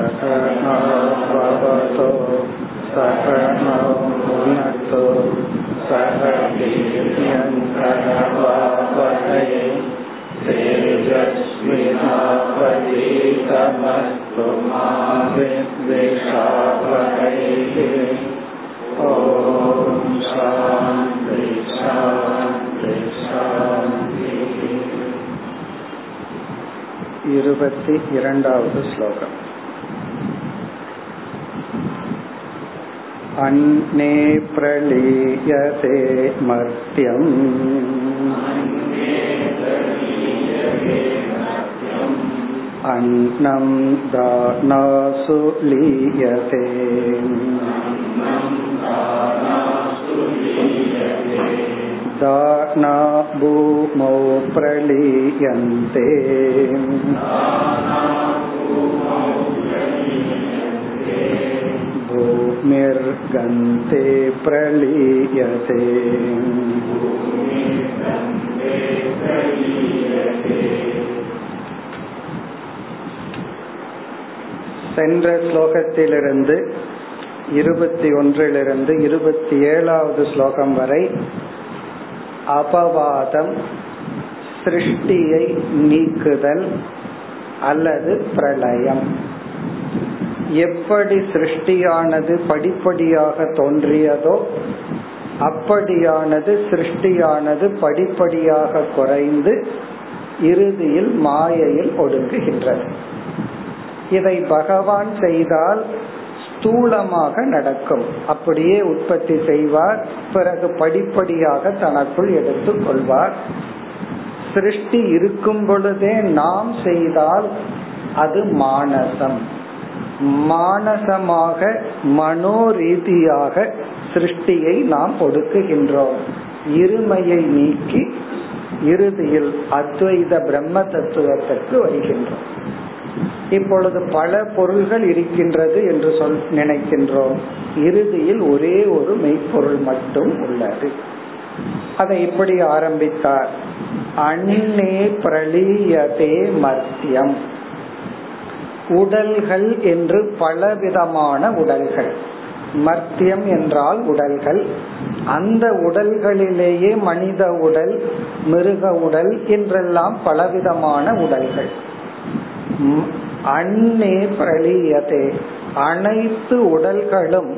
சகனோ சகனோ சகதீர்யங்கரவாவஹை தேஜஸ்வினாவதி தமஸ்து மா வித்விஷாவஹை. ஓம் சாந்தி சாந்தி சாந்தி. 22வது ஸ்லோகம். அன்னே பிரலீயதே மர்த்யம் அன்னம் தானாசு லீயதே. தானா பூமௌ பிரலீயந்தே பூமிர்கந்தே பிரலீயதே. சென்ற ஸ்லோகத்திலிருந்து 21லிருந்து 27வது ஸ்லோகம் வரை அபவாதம், சிருஷ்டியை நீக்குதல் அல்லது பிரளயம், எப்படி சிருஷ்டியானது படிப்படியாக தோன்றியதோ அப்படியானது சிருஷ்டியானது படிப்படியாக குறைந்து இறுதியில் மாயையில் ஒடுங்குகின்றது. இதை பகவான் செய்தால் ஸ்தூலமாக நடக்கும், அப்படியே உற்பத்தி செய்வார், பிறகு படிப்படியாக தனக்குள் எடுத்துக் கொள்வார். சிருஷ்டி இருக்கும் பொழுதே நாம் செய்தால் அது மானசம், மானசமாக மனோரீதியாக சிருஷ்டியை நாம் ஒடுக்குகின்றோம். இருமையை நீக்கி இறுதியில் அத்வைத பிரம்ம தத்துவத்திற்கு வருகின்றோம். இப்பொழுது பல பொருள்கள் இருக்கின்றது என்று நினைக்கின்றோம், இறுதியில் ஒரே ஒரு மெய்ப்பொருள் மட்டும் உள்ளது. அதை இப்படி ஆரம்பித்தார், அன்னே பிரலீயதே மர்த்யம். உடல்கள் என்று பலவிதமான உடல்கள், மர்த்தியம் என்றால் உடல்கள், அந்த உடல்களிலேயே மனித உடல், மிருக உடல் என்றெல்லாம் பலவிதமான உடல்கள். அன்னே பிரலீயதே, அனைத்து உடல்களும்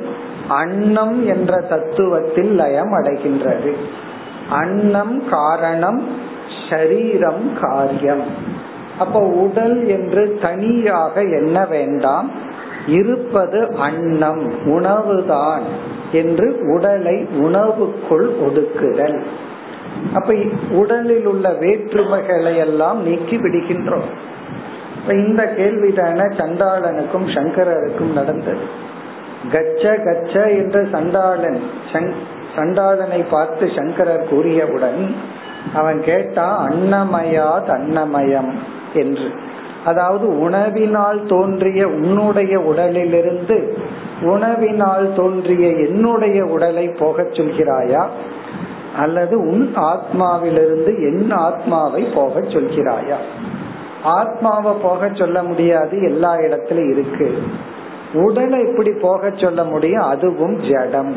அன்னம் என்ற தத்துவத்தில் லயம் அடைகின்றது. அன்னம் காரணம், சரீரம் காரியம். அப்ப உடல் என்று தனியாக என்ன வேண்டாம், இருப்பது அன்னம், உணவுதான் என்று உடலை உணவுக்குள் ஒடுக்குதல். அப்ப உடலில் உள்ள வேற்றுமைகளை எல்லாம் நீக்கி விடுகின்றோம். இந்த கேள்விதான சண்டாளனுக்கும் சங்கரருக்கும் நடந்தது. கச்ச கச்ச என்ற சண்டாளனை பார்த்து சங்கரர் கூறியவுடன் அவன் கேட்டான், அன்னமயா தன்னமயம் என்று, அதாவது உணவினால் தோன்றிய உன்னுடைய உடலிலிருந்து உணவினால் தோன்றிய என்னுடைய உடலை போகச் சொல்கிறாயா, அல்லது உன் ஆத்மாவிலிருந்து என் ஆத்மாவை போகச் சொல்கிறாயா? ஆத்மாவை போக சொல்ல முடியாது, எல்லா இடத்திலும் இருக்கு. உடலை இப்படி போக சொல்ல முடியும், அதுவும் ஜடம்,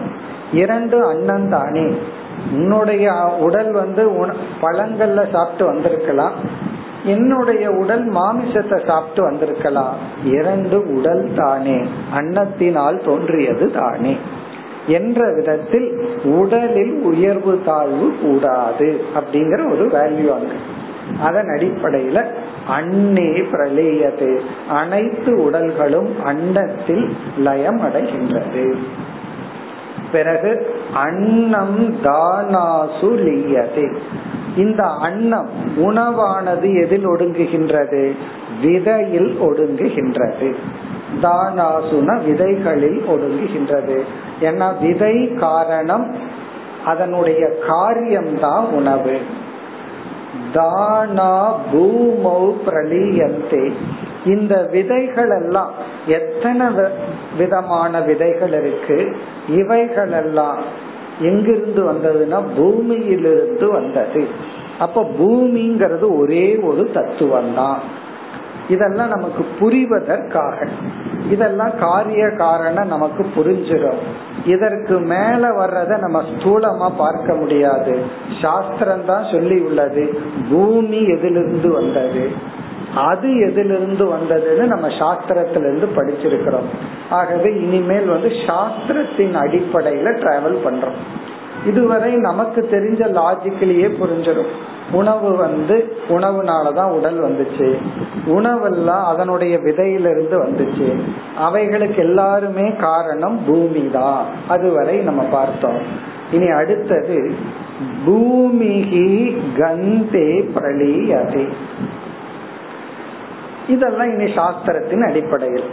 இரண்டு அண்ணன் தானே. உன்னுடைய உடல் வந்து பழங்கள்ல சாப்பிட்டு வந்திருக்கலாம், என்னுடைய உடல் மாமிசத்தை சாப்பிட்டு வந்திருக்கலாம், இரண்டு உடல் தானே, அன்னத்தினால் தோன்றியது தானே என்ற விதத்தில் உடலில் உயர்வு தாழ்வு கூடாது அப்படிங்கிற ஒரு வேல்யூ அங்கு. அதன் அடிப்படையில அன்னே பிரலீயதே, அனைத்து உடல்களும் அண்டத்தில் லயம் அடைகின்றது. பிறகு அன்னம் தானாசு லீயதே, இந்த அன்னம் உணவானது எதில் ஒடுங்குகின்றது, விதையில் ஒடுங்குகின்றது. தானாசுன விதைகளில் ஒடுங்குகின்றது. ஏன்னா விதை காரணம், அதனுடைய காரியம்தான் உணவு. தானா பூமௌ பிரலீயந்தே, இந்த விதைகள் எல்லாம் எத்தனை விதமான விதைகள் இருக்கு, இவைகள் எல்லாம் எங்கிருந்து வந்ததுன்னா பூமியிலிருந்து வந்தது. அப்ப பூமிங்கிறது ஒரே ஒரு தத்துவம்தான். இதெல்லாம் நமக்கு புரிவதற்காக இதெல்லாம் காரிய காரணம் நமக்கு புரிஞ்சிடும். இதற்கு மேல வர்றத நம்ம ஸ்தூலமா பார்க்க முடியாது. சாஸ்திரம் தான் சொல்லி உள்ளது பூமி எதிலிருந்து வந்தது, அது எதிலிருந்து வந்ததுன்னு நம்ம சாஸ்திரத்திலிருந்து படிச்சிருக்கிறோம். ஆகவே இனிமேல் சாஸ்திரத்தின் அடிப்படையில டிராவல் பண்றோம். இதுவரை நமக்கு தெரிஞ்ச லாஜிக்கலையே புரிஞ்சிடும். உணவு உணவுனாலதான் உடல் வந்துச்சு, உணவெல்லாம் அதனுடைய விதையிலிருந்து வந்துச்சு, அவைகளுக்கு எல்லாருமே காரணம் பூமி தான். அதுவரை நம்ம பார்த்தோம். இனி அடுத்தது பூமிஹி கந்தே பிரளீயதே. இதெல்லாம் இனி சாஸ்திரத்தின் அடிப்படையில்.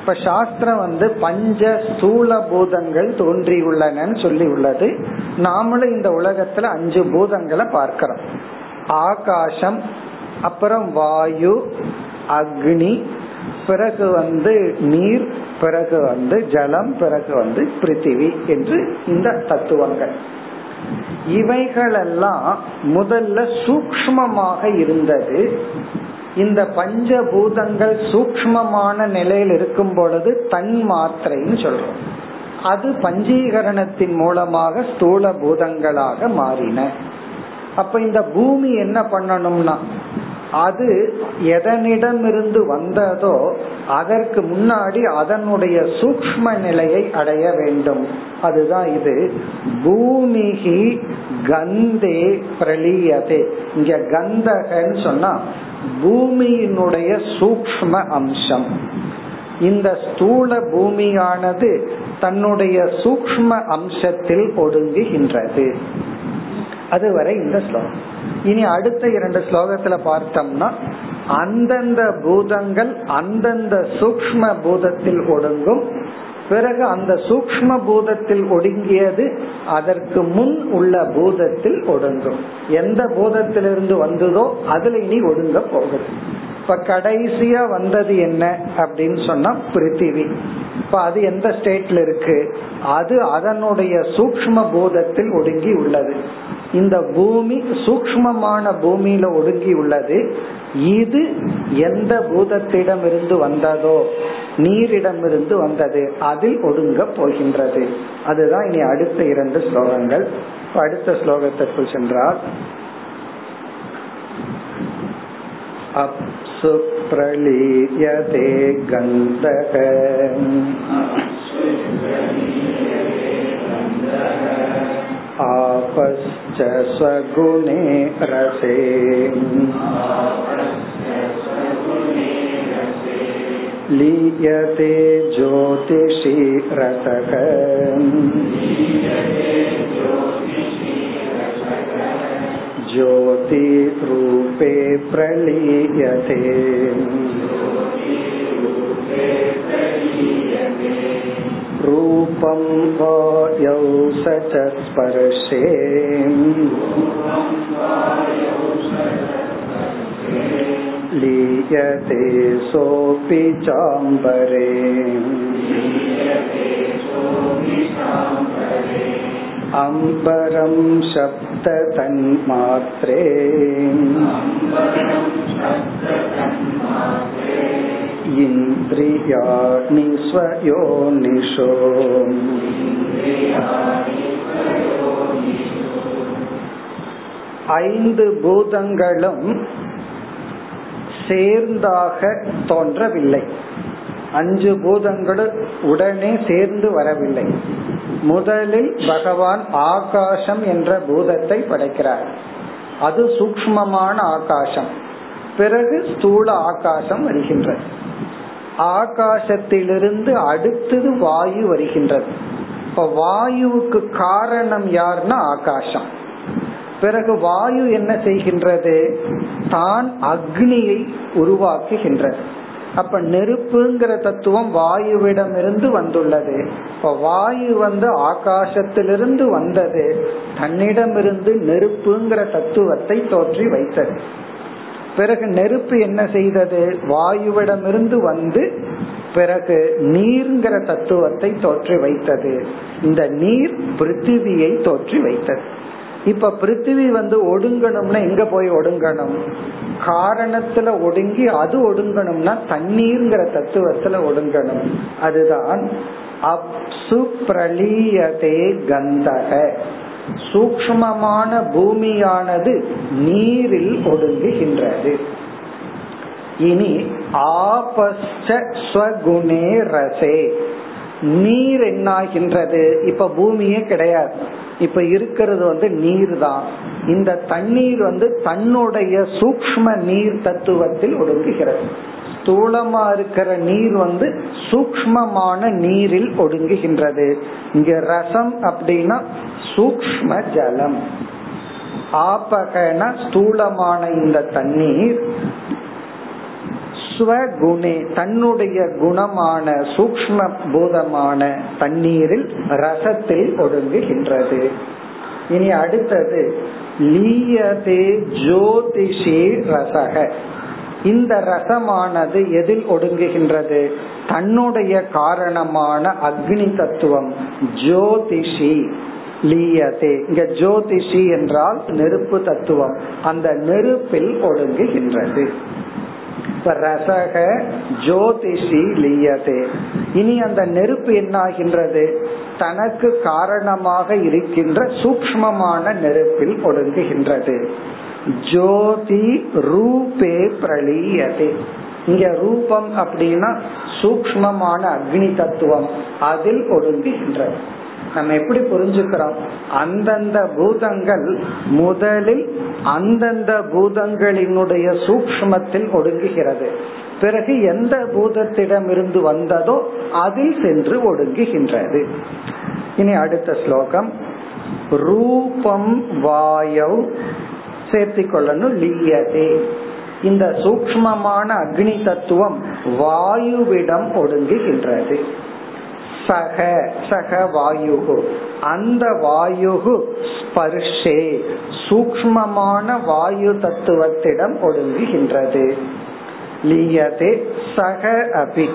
இப்ப சாஸ்திரம் பஞ்ச ஸ்தூல பூதங்கள் தோன்றியுள்ளனன்னு சொல்லி உள்ளது. நாமளும் இந்த உலகத்துல 5 பூதங்களை பார்க்கிறோம். ஆகாசம், அப்புறம் வாயு, அக்னி, பிறகு நீர், பிறகு ஜலம், பிறகு பிருத்திவி என்று இந்த தத்துவங்கள். இவைகளெல்லாம் முதல்ல சூக்ஷ்மமாக இருந்தது. இந்த பஞ்சபூதங்கள் சூக்ஷ்மமான நிலையில் இருக்கும் பொழுது தன் மாத்திரைன்னு சொல்றோம். அது பஞ்சீகரணத்தின் மூலமாக ஸ்தூல பூதங்களாக மாறின. அப்ப இந்த பூமி என்ன பண்ணணும்னா, அது எதனிடமிருந்து வந்ததோ அதற்கு முன்னாடி அதனுடைய சூக்ஷ்ம நிலையை அடைய வேண்டும். அதுதான் இது பூமிஹி கந்தே பிரளீயதே. இங்க கந்தகன்னு சொன்னா பூமியினுடைய சூக்ஷ்ம அம்சம். இந்த ஸ்தூல பூமியானது தன்னுடைய சூக்ஷ்ம அம்சத்தில் ஒடுங்குகின்றது. அதுவரை இந்த ஸ்லோகம். இனி அடுத்த 2 ஸ்லோகத்துல பார்த்தோம்னா அந்தந்த பூதங்கள் அந்தந்த சூக்ஷ்ம பூதத்தில் ஒடுங்கும். பிறகு அந்த சூக்ஷ்ம பூதத்தில் ஒடுங்கியது அதற்கு முன் உள்ள பூதத்தில் ஒடுங்கும். எந்த பூதத்திலிருந்து வந்ததோ அதுல இனி ஒடுங்க போகுது. இப்ப கடைசியா வந்தது என்ன அப்படின்னு சொன்னா பிருத்திவி. இப்ப அது எந்த ஸ்டேட்ல இருக்கு, அது அதனுடைய சூக்ஷ்ம பூதத்தில் ஒடுங்கி உள்ளது. இந்த பூமி சூக்ஷ்மமான பூமியில ஒடுங்கி உள்ளது. இது எந்த பூதத்திடம் இருந்து வந்ததோ, நீரிடமிருந்து வந்தது, அதில் ஒடுங்க போகின்றது. அதுதான் இனி அடுத்த 2 ஸ்லோகங்கள். அடுத்த ஸ்லோகத்திற்குள் சென்றால் அப்சு பிரளீயதே கந்தகம் ஆபஸ்ச ஸ்வகுணே ரசே. லீயதே ஜோதிஷி ரதகம் ஜோதி ரூபே பிரளீயதே. ரூபம் வாயௌ சச ஸ்பர்ஷே லீயதே சோபி சாம்பரே. அம்பரம் சப்த தன்மாத்ரே இந்த்ரியாணி ஸ்வயோனிஷோ. ஐந்து பூதங்களும் சேர்ந்தாக தோன்றவில்லை. 5 பூதங்களும் உடனே சேர்ந்து வரவில்லை. முதலில் பகவான் ஆகாசம் என்ற பூதத்தை படைக்கிறார். அது சூக்ஷ்மமான ஆகாசம். பிறகு ஸ்தூல ஆகாசம் வருகின்றது. ஆகாசத்திலிருந்து அடுத்தது வாயு வருகின்றது. இப்ப வாயுவுக்கு காரணம் யாருன்னா ஆகாசம். பிறகு வாயு என்ன செய்கின்றது, தான் அக்னியை உருவாக்குகின்றது. அப்ப நெருப்புங்கிற தத்துவம் வாயுவிடம் இருந்து வந்துள்ளது. இப்ப வாயு ஆகாசத்திலிருந்து வந்தது, தன்னிடமிருந்து நெருப்புங்கிற தத்துவத்தை தோற்றி வைத்தது. பிறகு நெருப்பு என்ன செய்தது, வாயுவிடமிருந்து வந்து பிறகு நீர்ங்கிற தத்துவத்தை தோற்றி வைத்தது. இந்த நீர் பிருத்திவியை தோற்றி வைத்தது. இப்ப பிருத்திவி ஒடுங்கணும்னா எங்க போய் ஒடுங்கணும், காரணத்துல ஒடுங்கி அது ஒடுங்கணும்னா தண்ணீர்ங்கிற தத்துவத்துல ஒடுங்கணும். அதுதான் அப்சு பிரளீயதே கந்தக, சூக்ஷ்மமான பூமியானது நீரில் ஒடுங்குகின்றது. இனி ஆபஸ்ச ஸ்வகுணே ரசே, நீர் என்னாகின்றது? இப்ப பூமியே கிடையாது, இப்ப இருக்கிறது வந்து நீர் தான். இந்த தண்ணீர் வந்து தன்னுடைய சூக்ஷ்ம நீர் தத்துவத்தில் ஒடுங்குகிறது. ஸ்தூலமா இருக்கிற நீர் வந்து சூக்ஷ்மமான நீரில் ஒடுங்குகின்றது. இங்க ரசம் அப்படின்னா சூக்ஷ்ம ஜலம். ஆபகன ஸ்தூலமான இந்த தண்ணீர் ஸ்வகுணே தன்னுடைய குணமான சூக்ஷ்ம பூதமான தண்ணீரில் ரசத்தில் ஒடுங்குகின்றது. இனி அடுத்தது லீயதே ஜோதிஷே ரசக, இந்த ரசமானது எதில் ஒடுங்குகின்றது? தன்னுடைய காரணமான அக்னி தத்துவம் ஜோதிஷி லீயதே. இங்க ஜோதிஷி என்றால் நெருப்பு தத்துவம், அந்த நெருப்பில் ஒடுங்குகின்றது. ரசக ஜோதிஷி லீயதே. இனி அந்த நெருப்பு என்ன ஆகின்றது? தனக்கு காரணமாக இருக்கின்ற சூக்ஷ்மமான நெருப்பில் ஒடுங்குகின்றது. ஜோதி ரூபே பிரளீயதே, இங்க ரூபம் அப்படின்னா சூக்ஷ்மமான அக்னி தத்துவம், அதில் ஒடுங்குகின்றது. நம்ம எப்படி புரிஞ்சுக்கிறோம்? அந்தந்த பூதங்கள் முதலில் அந்தந்த பூதங்களினுடைய சூக்ஷ்மத்தில் ஒடுங்குகிறது, பிறகு எந்த பூதத்திடம் இருந்து வந்ததோ அதில் சென்று ஒடுங்குகின்றது. இனி அடுத்த ஸ்லோகம் ரூபம் வாயவ் சேர்த்திக்கொள்ளணும் லீயதே. இந்த சூக்ஷ்மமான அக்னி தத்துவம் வாயுவிடம் ஒடுங்குகின்றது. சக சக வாயுகு, அந்த வாயுகு ஸ்பர்ஷே சூக்ஷ்மமான வாயு தத்துவத்திடம் ஒடுங்குகின்றது. லீயதே சக அபி,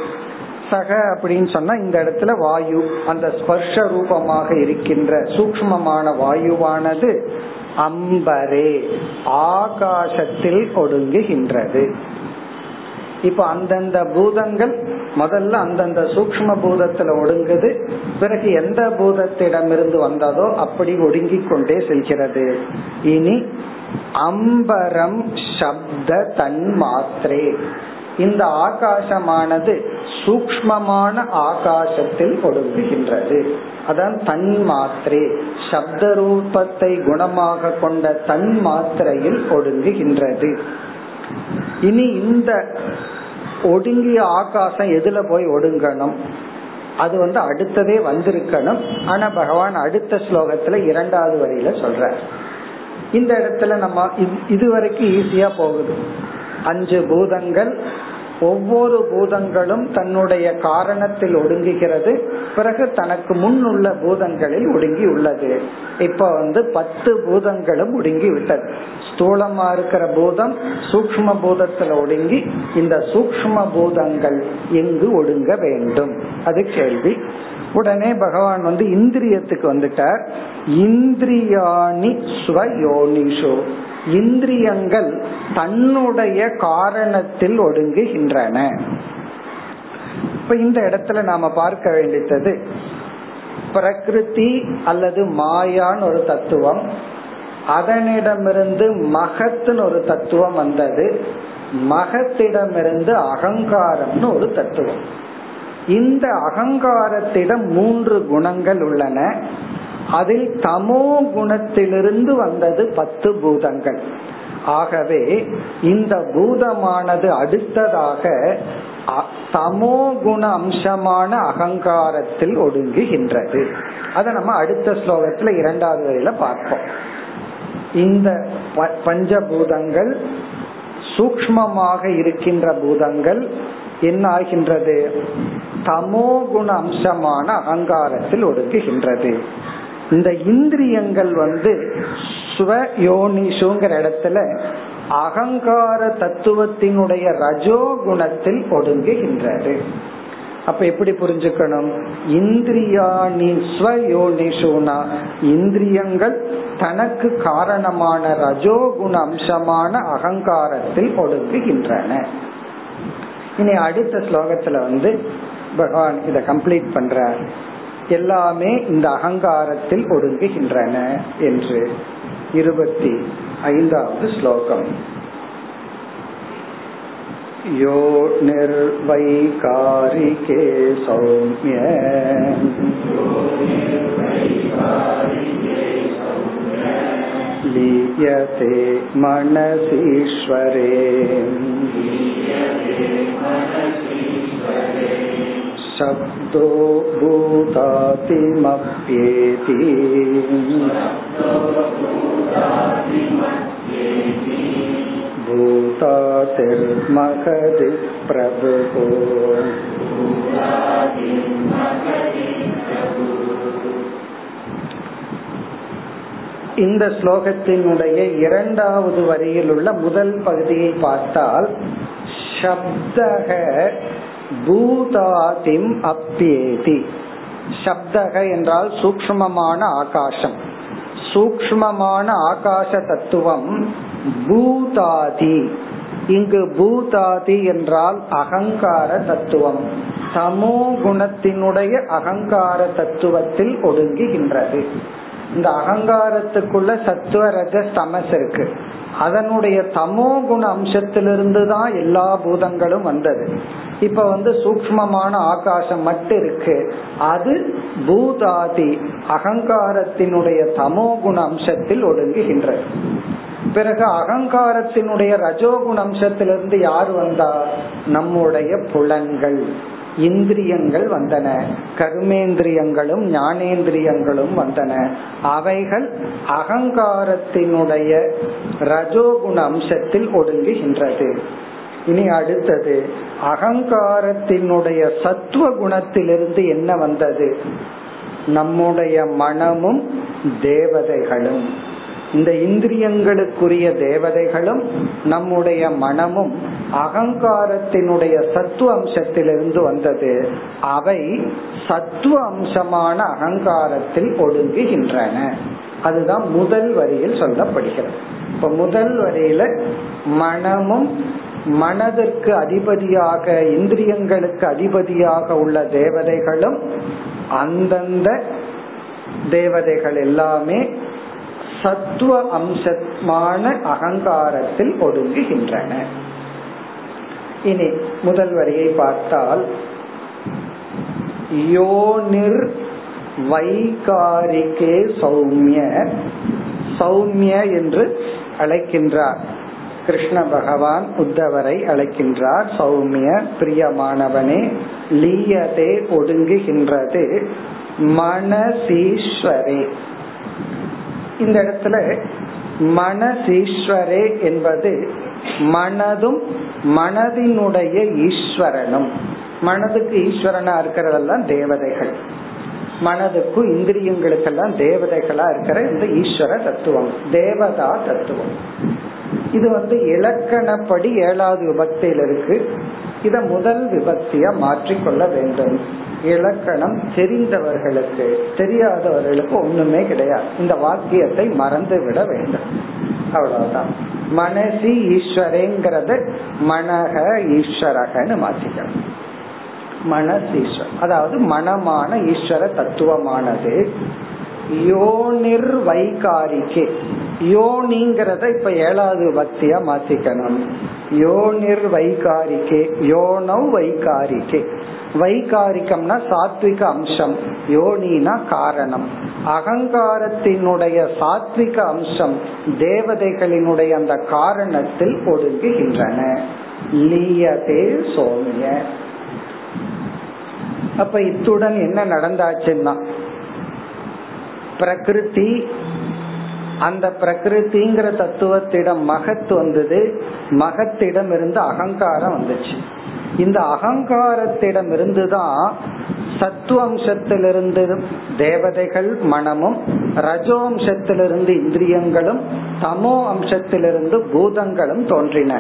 சக அப்படின்னு சொன்னா இந்த இடத்துல வாயு, அந்த ஸ்பர்ஷ ரூபமாக இருக்கின்ற சூக்ஷ்மமான வாயுவானது அம்பரே ஆகாசத்தில் ஒடுங்குகின்றது. இப்ப அந்தந்த பூதங்கள் முதல்ல அந்தந்த சூக்ஷ்ம பூதத்துல ஒடுங்குது, பிறகு எந்த பூதத்திடமிருந்து வந்ததோ அப்படி ஒடுங்கிக் கொண்டே செல்கிறது. இனி அம்பரம் சப்த தன்மாத்திரே, இந்த ஆகாசமானது சூக்ஷ்மமான ஆகாசத்தில் ஒடுங்குகின்றது. அதான் தன்மாத்திரே, சப்த ரூபத்தை குணமாக கொண்ட தன்மாத்திரையில் ஒடுங்குகின்றது. இனி இந்த ஒடுங்கிய ஆகாசம் எதுல போய் ஒடுங்கணும்? அது வந்து அடுத்ததே வந்திருக்கணும். ஆனா பகவான் அடுத்த ஸ்லோகத்துல இரண்டாவது வரியில சொல்ற. இந்த இடத்துல நம்ம இதுவரைக்கும் ஈஸியா போகுது. அஞ்சு பூதங்கள், ஒவ்வொரு பூதங்களும் தன்னுடைய காரணத்தில் ஒடுங்குகிறது, பிறகு தனக்கு முன் உள்ள பூதங்களில் ஒடுங்கி உள்ளது. இப்ப வந்து 10 பூதங்களும் ஒடுங்கி விட்டது. ஸ்தூலமா இருக்கிற பூதம் சூக்ஷ்ம பூதத்துல ஒடுங்கி, இந்த சூக்ஷ்ம பூதங்கள் எங்கு ஒடுங்க வேண்டும் அது கேள்வி. உடனே பகவான் வந்து இந்திரியத்துக்கு வந்துட்டார். இந்திரியாணி ஸ்வயோனிஷு, இந்திரியங்கள் தன்னுடைய காரணத்தில் ஒடுங்குகின்றன. இப்ப இந்த இடத்துல நாம பார்க்க வேண்டியது பிரகிருதி அல்லது மாயான்னு ஒரு தத்துவம், அதனிடமிருந்து மகத்துன்னு ஒரு தத்துவம் வந்தது, மகத்திடமிருந்து அகங்காரம்னு ஒரு தத்துவம். இந்த அகங்காரத்திடம் 3 குணங்கள் உள்ளன. அதில் தமோ குணத்திலிருந்து வந்தது 10 பூதங்கள். ஆகவே இந்த பூதமானது அடுத்ததாக தமோ குண அம்சமான அகங்காரத்தில் ஒடுங்குகின்றது. அதை நம்ம அடுத்த ஸ்லோகத்துல இரண்டாவது வரையில பார்ப்போம். இந்த பஞ்சபூதங்கள் சூக்ஷ்மமாக இருக்கின்ற பூதங்கள் என்ன ஆகின்றது? தமோ குண அம்சமான அகங்காரத்தில் ஒடுங்குகின்றது. இந்த இந்திரியங்கள் வந்து ஸ்வயோனிஷுங்கிற இடத்துல அகங்கார தத்துவத்தினுடைய ரஜோகுணத்தில் ஒடுங்குகின்றது. அப்ப எப்படி புரிஞ்சுக்கணும், இந்திரியாணி ஸ்வயோனிஷுனா இந்திரியங்கள் தனக்கு காரணமான ரஜோகுண அம்சமான அகங்காரத்தில் ஒடுக்குகின்றன. இனி அடுத்த ஸ்லோகத்துல பகவான் இத கம்ப்ளீட் பண்றார், எல்லாமே இந்த அகங்காரத்தில் ஒடுங்குகின்றன என்று. 25வது ஸ்லோகம். யோ நிர்வைகாரிகே சௌம்ய லீயதே மனசீஸ்வரே சப்தோ பூதாதிமப்யேதி பூதாதிர் மகதி பிரபு. இந்த ஸ்லோகத்தினுடைய இரண்டாவது வரியில் உள்ள முதல் பகுதியை பார்த்தால் சப்தக பூதாதிம் அப்யேதி. சப்தக என்றால் சூக்ஷ்மமான ஆகாசம். சூக்ஷ்மமான ஆகாச தத்துவம் பூதாதி. இங்கு பூதாதி என்றால் அகங்கார தத்துவம், தமோ குணத்தினுடைய அகங்கார தத்துவத்தில் ஒடுங்குகின்றது. இந்த அகங்காரத்துக்குள்ள சத்துவ ரஜஸ் தமஸ் இருக்கு, அதனுடைய தமோ குண அம்சத்திலிருந்து தான் எல்லா பூதங்களும் வந்தது. இப்ப சூக்ஷ்மமான ஆகாசம் மட்டும் இருக்கு, அது பூதாதி அகங்காரத்தினுடைய தமோ குண அம்சத்தில் ஒடுங்குகின்றது. பிறகு அகங்காரத்தினுடைய ரஜோகுண அம்சத்திலிருந்து யார் வந்தா, நம்முடைய புலன்கள் இந்திரியங்கள் வந்தன, கர்மேந்திரியங்களும் ஞானேந்திரியங்களும் வந்தன. அவைகள் அகங்காரத்தினுடைய ரஜோகுண அம்சத்தில் ஒடுங்குகின்றது. இனி அடுத்தது அகங்காரத்தினுடைய சத்துவ குணத்திலிருந்து என்ன வந்தது, நம்முடைய மனமும் தேவதைகளும். இந்த இந்திரியங்களுக்குரிய தேவதைகளும் நம்முடைய மனமும் அகங்காரத்தினுடைய சத்துவ அம்சத்திலிருந்து வந்தது. அவை சத்துவ அம்சமான அகங்காரத்தில் ஒடுங்குகின்றன. அதுதான் முதல் வரியில் சொல்லப்படுகிறது. இப்ப முதல் வரியில மனமும், மனதிற்கு அதிபதியாக இந்திரியங்களுக்கு அதிபதியாக உள்ள தேவதைகளும், அந்தந்த தேவதைகள் எல்லாமே சத்துவ அம்சமான அகங்காரத்தில் ஒடுங்குகின்றன. இனி முதல் வரியை பார்த்தால் யோனிர் வைகாரிகே சௌம்ய. சௌம்ய என்று அழைக்கின்றார் கிருஷ்ண பகவான், உத்தவரை அழைக்கின்றார். சௌமிய பிரியமானவனே, லீயதே ஒடுங்குகின்றது, மனசீஸ்வரே. இந்த இடத்துல மனசீஸ்வரே என்பது மனதும் மனதினுடைய ஈஸ்வரனும். மனதுக்கு ஈஸ்வரனா இருக்கிறதெல்லாம் தேவதைகள், மனதுக்கு இந்திரியங்களுக்கெல்லாம் தேவதைகளா இருக்கிற இந்த ஈஸ்வர தத்துவம், தேவதா தத்துவம். இது இலக்கணப்படி 7வது விபக்தியில் இருக்கு. இத முதல் விபக்தியா மாற்றிக்கொள்ள வேண்டும். இலக்கணம் தெரிந்தவர்களுக்கு, தெரியாதவர்களுக்கு ஒண்ணுமே கிடையாது. இந்த வாக்கியத்தை மறந்து விட வேண்டும், அவ்வளவுதான். மனசி ஈஸ்வரேங்கிறத மனக ஈஸ்வரகன்னு மாற்றிக்கணும். மனசீஸ்வர அதாவது மனமான ஈஸ்வர தத்துவமானது. யோனிர் வைகாரிகே, யோனிங்கிறத இப்ப 7வது பக்தியா மாத்திக்கணும். யோனிர் வைகாரிகே, யோனோ வைகாரிகே. வைகாரிகம்னா சாத்விக அம்சம், யோனினா காரணம். அகங்காரத்தினுடைய சாத்விக அம்சம் தேவதைகளினுடைய அந்த காரணத்தில் ஒடுங்குகின்றன. லீயதே சோம்ய. அப்ப இத்துடன் என்ன நடந்தாச்சுன்னா, பிரகிருதி, அந்த பிரகிருதிங்கிற தத்துவத்திடம் மகத் வந்தது, மகத்திடம் இருந்து அகங்காரம் வந்துச்சு. இந்த அகங்காரத்திடம் இருந்துதான் சத்துவம்சத்திலிருந்து தேவதைகள் மனமும், ரஜோம்சத்திலிருந்து இந்திரியங்களும், தமோ அம்சத்திலிருந்து பூதங்களும் தோன்றின.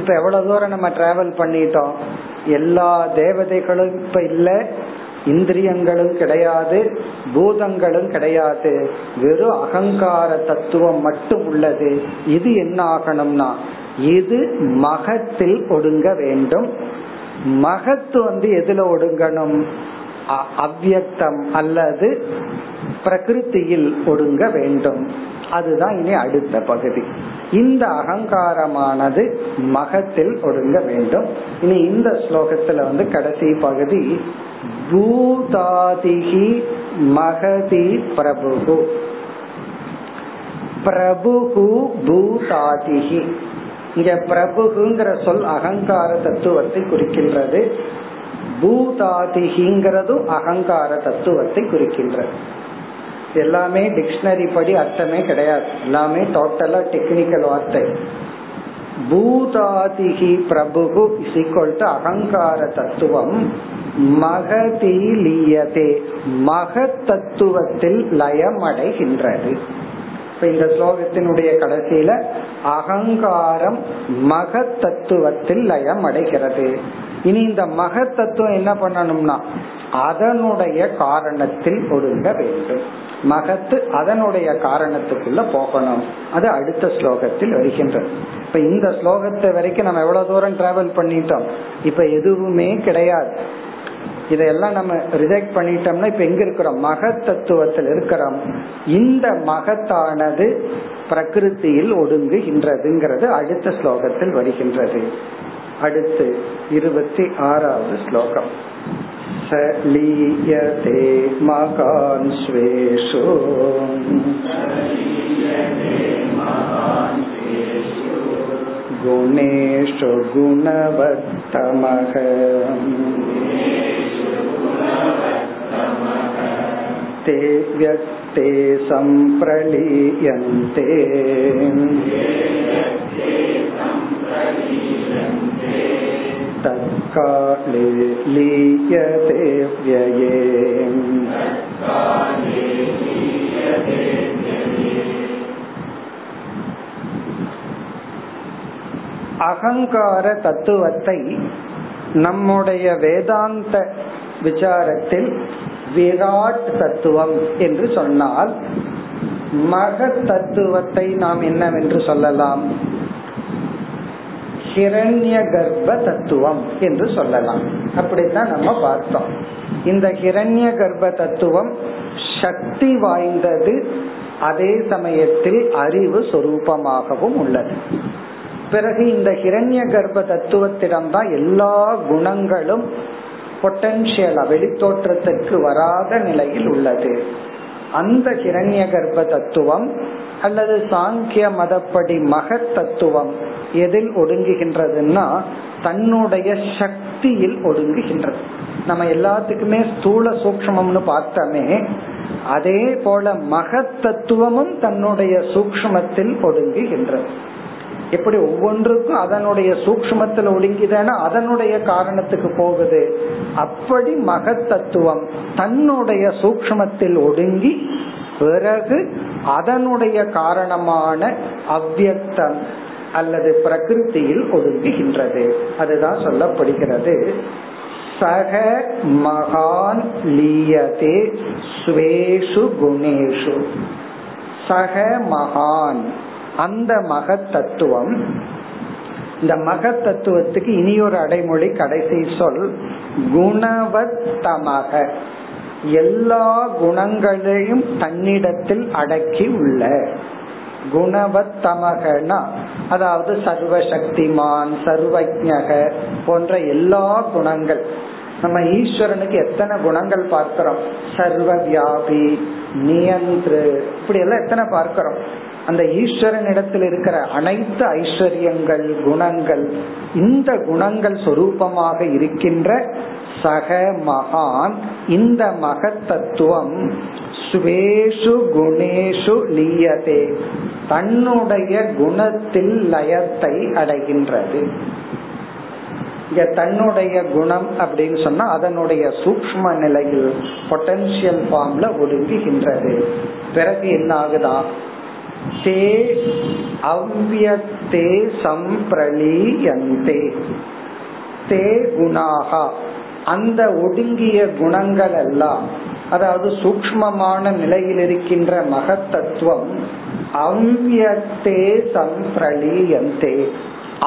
இப்ப எவ்வளவு தூரம் நம்ம டிராவல் பண்ணிட்டோம், எல்லா தேவதைகளும் இப்ப இல்ல, இந்திரியங்களும் கிடையாது, பூதங்களும் கிடையாது, வெறும் அகங்கார தத்துவம் மட்டும் உள்ளது. இது என்ன ஆகணும்னா இது மகத்தில் ஒடுங்க வேண்டும். மகத்து எதுல ஒடுங்கணும்? அவ்யக்தம் அல்லது பிரகிருதியில் ஒடுங்க வேண்டும். அதுதான் இனி அடுத்த பகுதி. இந்த அகங்காரமானது மகத்தில் ஒடுங்க வேண்டும். இனி இந்த ஸ்லோகத்துல கடைசி பகுதி பூதாதிகி மகதி பிரபுகு. பிரபுகு பூதாதிகி, இங்க பிரபுகுங்கிற சொல் அகங்கார தத்துவத்தை குறிக்கின்றது. பூதாதிகிங்கிறதும் அகங்கார தத்துவத்தை குறிக்கின்றது. எல்லாமே டிக்ஷனரி படி அர்த்தமே கிடையாது, எல்லாமே டோட்டலா டெக்னிக்கல் வார்த்தை. பூதாதிகி பிரபுகு இஸ் ஈக்வல் டு அகங்கார தத்துவம் மகதி லீயதே, மகத் தத்துவத்தில் லயமடைகின்றது. இந்த ஸ்லோகத்தினுடைய கடைசியில அகங்காரம் மகத் தத்துவத்தில் லயமடைகிறது. இனி இந்த மகத் தத்துவம் என்ன பண்ணணும்னா அதனுடைய காரணத்தில் ஒடுங்க வேண்டும். மகத்து அதனுடைய காரணத்துக்குள்ள போகணும். அது அடுத்த ஸ்லோகத்தில் வருகின்றது. இப்ப இந்த ஸ்லோகத்தை வரைக்கும் நம்ம எவ்வளவு தூரம் டிராவல் பண்ணிட்டோம்? இப்ப எதுவுமே கிடையாது, இதெல்லாம் நம்ம ரிஜெக்ட் பண்ணிட்டோம்னா இப்ப எங்க இருக்கிறோம்? மகத் தத்துவத்தில் இருக்கிறோம். இந்த மகத்தானது பிரகிருதியில் ஒடுங்குகின்றதுங்கிறது அடுத்த ஸ்லோகத்தில் வருகின்றது. அடுத்து 26வது ஸ்லோகம். சலீயதே மகான்ஸ்வேஷு குணேஷு குணவத்தமஹ தே வ்யக்தே சம்பிரலீயந்தே. அகங்கார தத்துவத்தை நம்முடைய வேதாந்த விசாரத்தில் விராட் தத்துவம் என்று சொன்னால், மகத் தத்துவத்தை நாம் என்னவென்று சொல்லலாம்? ஹிரண்ய கர்ப்ப தத்துவம் என்று சொல்லலாம். அப்படித்தான் நம்ம பார்த்தோம். இந்த ஹிரண்ய கர்ப்ப தத்துவம் சக்தி வாய்ந்தது, அதே சமயத்தில் அறிவு சொரூபமாகவும் உள்ளது. பிறகு இந்த ஹிரண்ய கர்ப்ப தத்துவத்திடம்தான் எல்லா குணங்களும் பொட்டன்ஷியலா வெளித்தோற்றத்திற்கு வராத நிலையில் உள்ளது. அந்த ஹிரண்ய கர்ப்ப தத்துவம் அல்லது சாங்கிய மதப்படி மகத் தத்துவம் எதில் ஒடுங்குகின்றதுன்னா தன்னுடைய சக்தியில் ஒடுங்குகின்றது. நம்ம எல்லாத்துக்குமே ஸ்தூல சூக்ஷ்மம்னு பார்த்தமே, அதே போல மகத் தத்துவமும் தன்னுடைய சூக்ஷ்மத்தில் ஒடுங்குகின்றது. எப்படி ஒவ்வொன்றுக்கும் அதனுடைய சூக்ஷ்மத்தில் ஒடுங்கிதானா அதனுடைய காரணத்துக்கு போகுது, அப்படி மகத் தத்துவம் தன்னுடைய சூக்ஷ்மத்தில் ஒடுங்கி பிறகு அதனுடைய காரணமான அவ்யக்தம் அல்லது பிரகிருதியில் ஒடுங்குகின்றது. அதுதான் சொல்லப்படுகிறது. சக மகான் லீயதே ஸ்வேஷு குணேஷு. சக மகான், அந்த மகத் தத்துவம். இந்த மகத் தத்துவத்துக்கு இனியொரு அடைமொழி, கடைசி சொல் குணவத்தமாக. எல்லா குணங்களையும் தன்னிடத்தில் அடக்கி உள்ள குணவத்தமகனா, அதாவது சர்வசக்திமான், சர்வஜ்ஞக போன்ற எல்லா குணங்கள். நம்ம ஈஸ்வரனுக்கு எத்தனை குணங்கள் பார்க்கிறோம்? சர்வ வியாபி, நியந்திரு, இப்படி எல்லாம் எத்தனை பார்க்கிறோம். அந்த ஈஸ்வரன் இடத்தில் இருக்கிற அனைத்து ஐஸ்வர்யங்கள், குணங்கள், இந்த குணங்கள் சொரூபமாக இருக்கின்ற சக மகான், இந்த மகத் தத்துவம் ஸ்வேஷு குணேஷு லீயதே, தன்னுடைய குணத்தில் லயத்தை அடைகின்றது. தன்னுடைய குணம் அப்படின்னு சொன்னா அதனுடைய சூக்ஷ்ம நிலையில் பொட்டன்ஷியல் ஃபார்ம்ல ஒடுங்குகின்றது. பிறகு என்ன ஆகுதா? தே அவ்யக்தே சம்பிரலீயந்தே, தே குணாகா, அந்த ஒடுங்கிய குணங்கள் எல்லாம், அதாவது சூக்ஷ்மமான நிலையில் இருக்கின்ற மகத்தத்துவம் அவ்யக்தே சம்பிரளீயந்தே,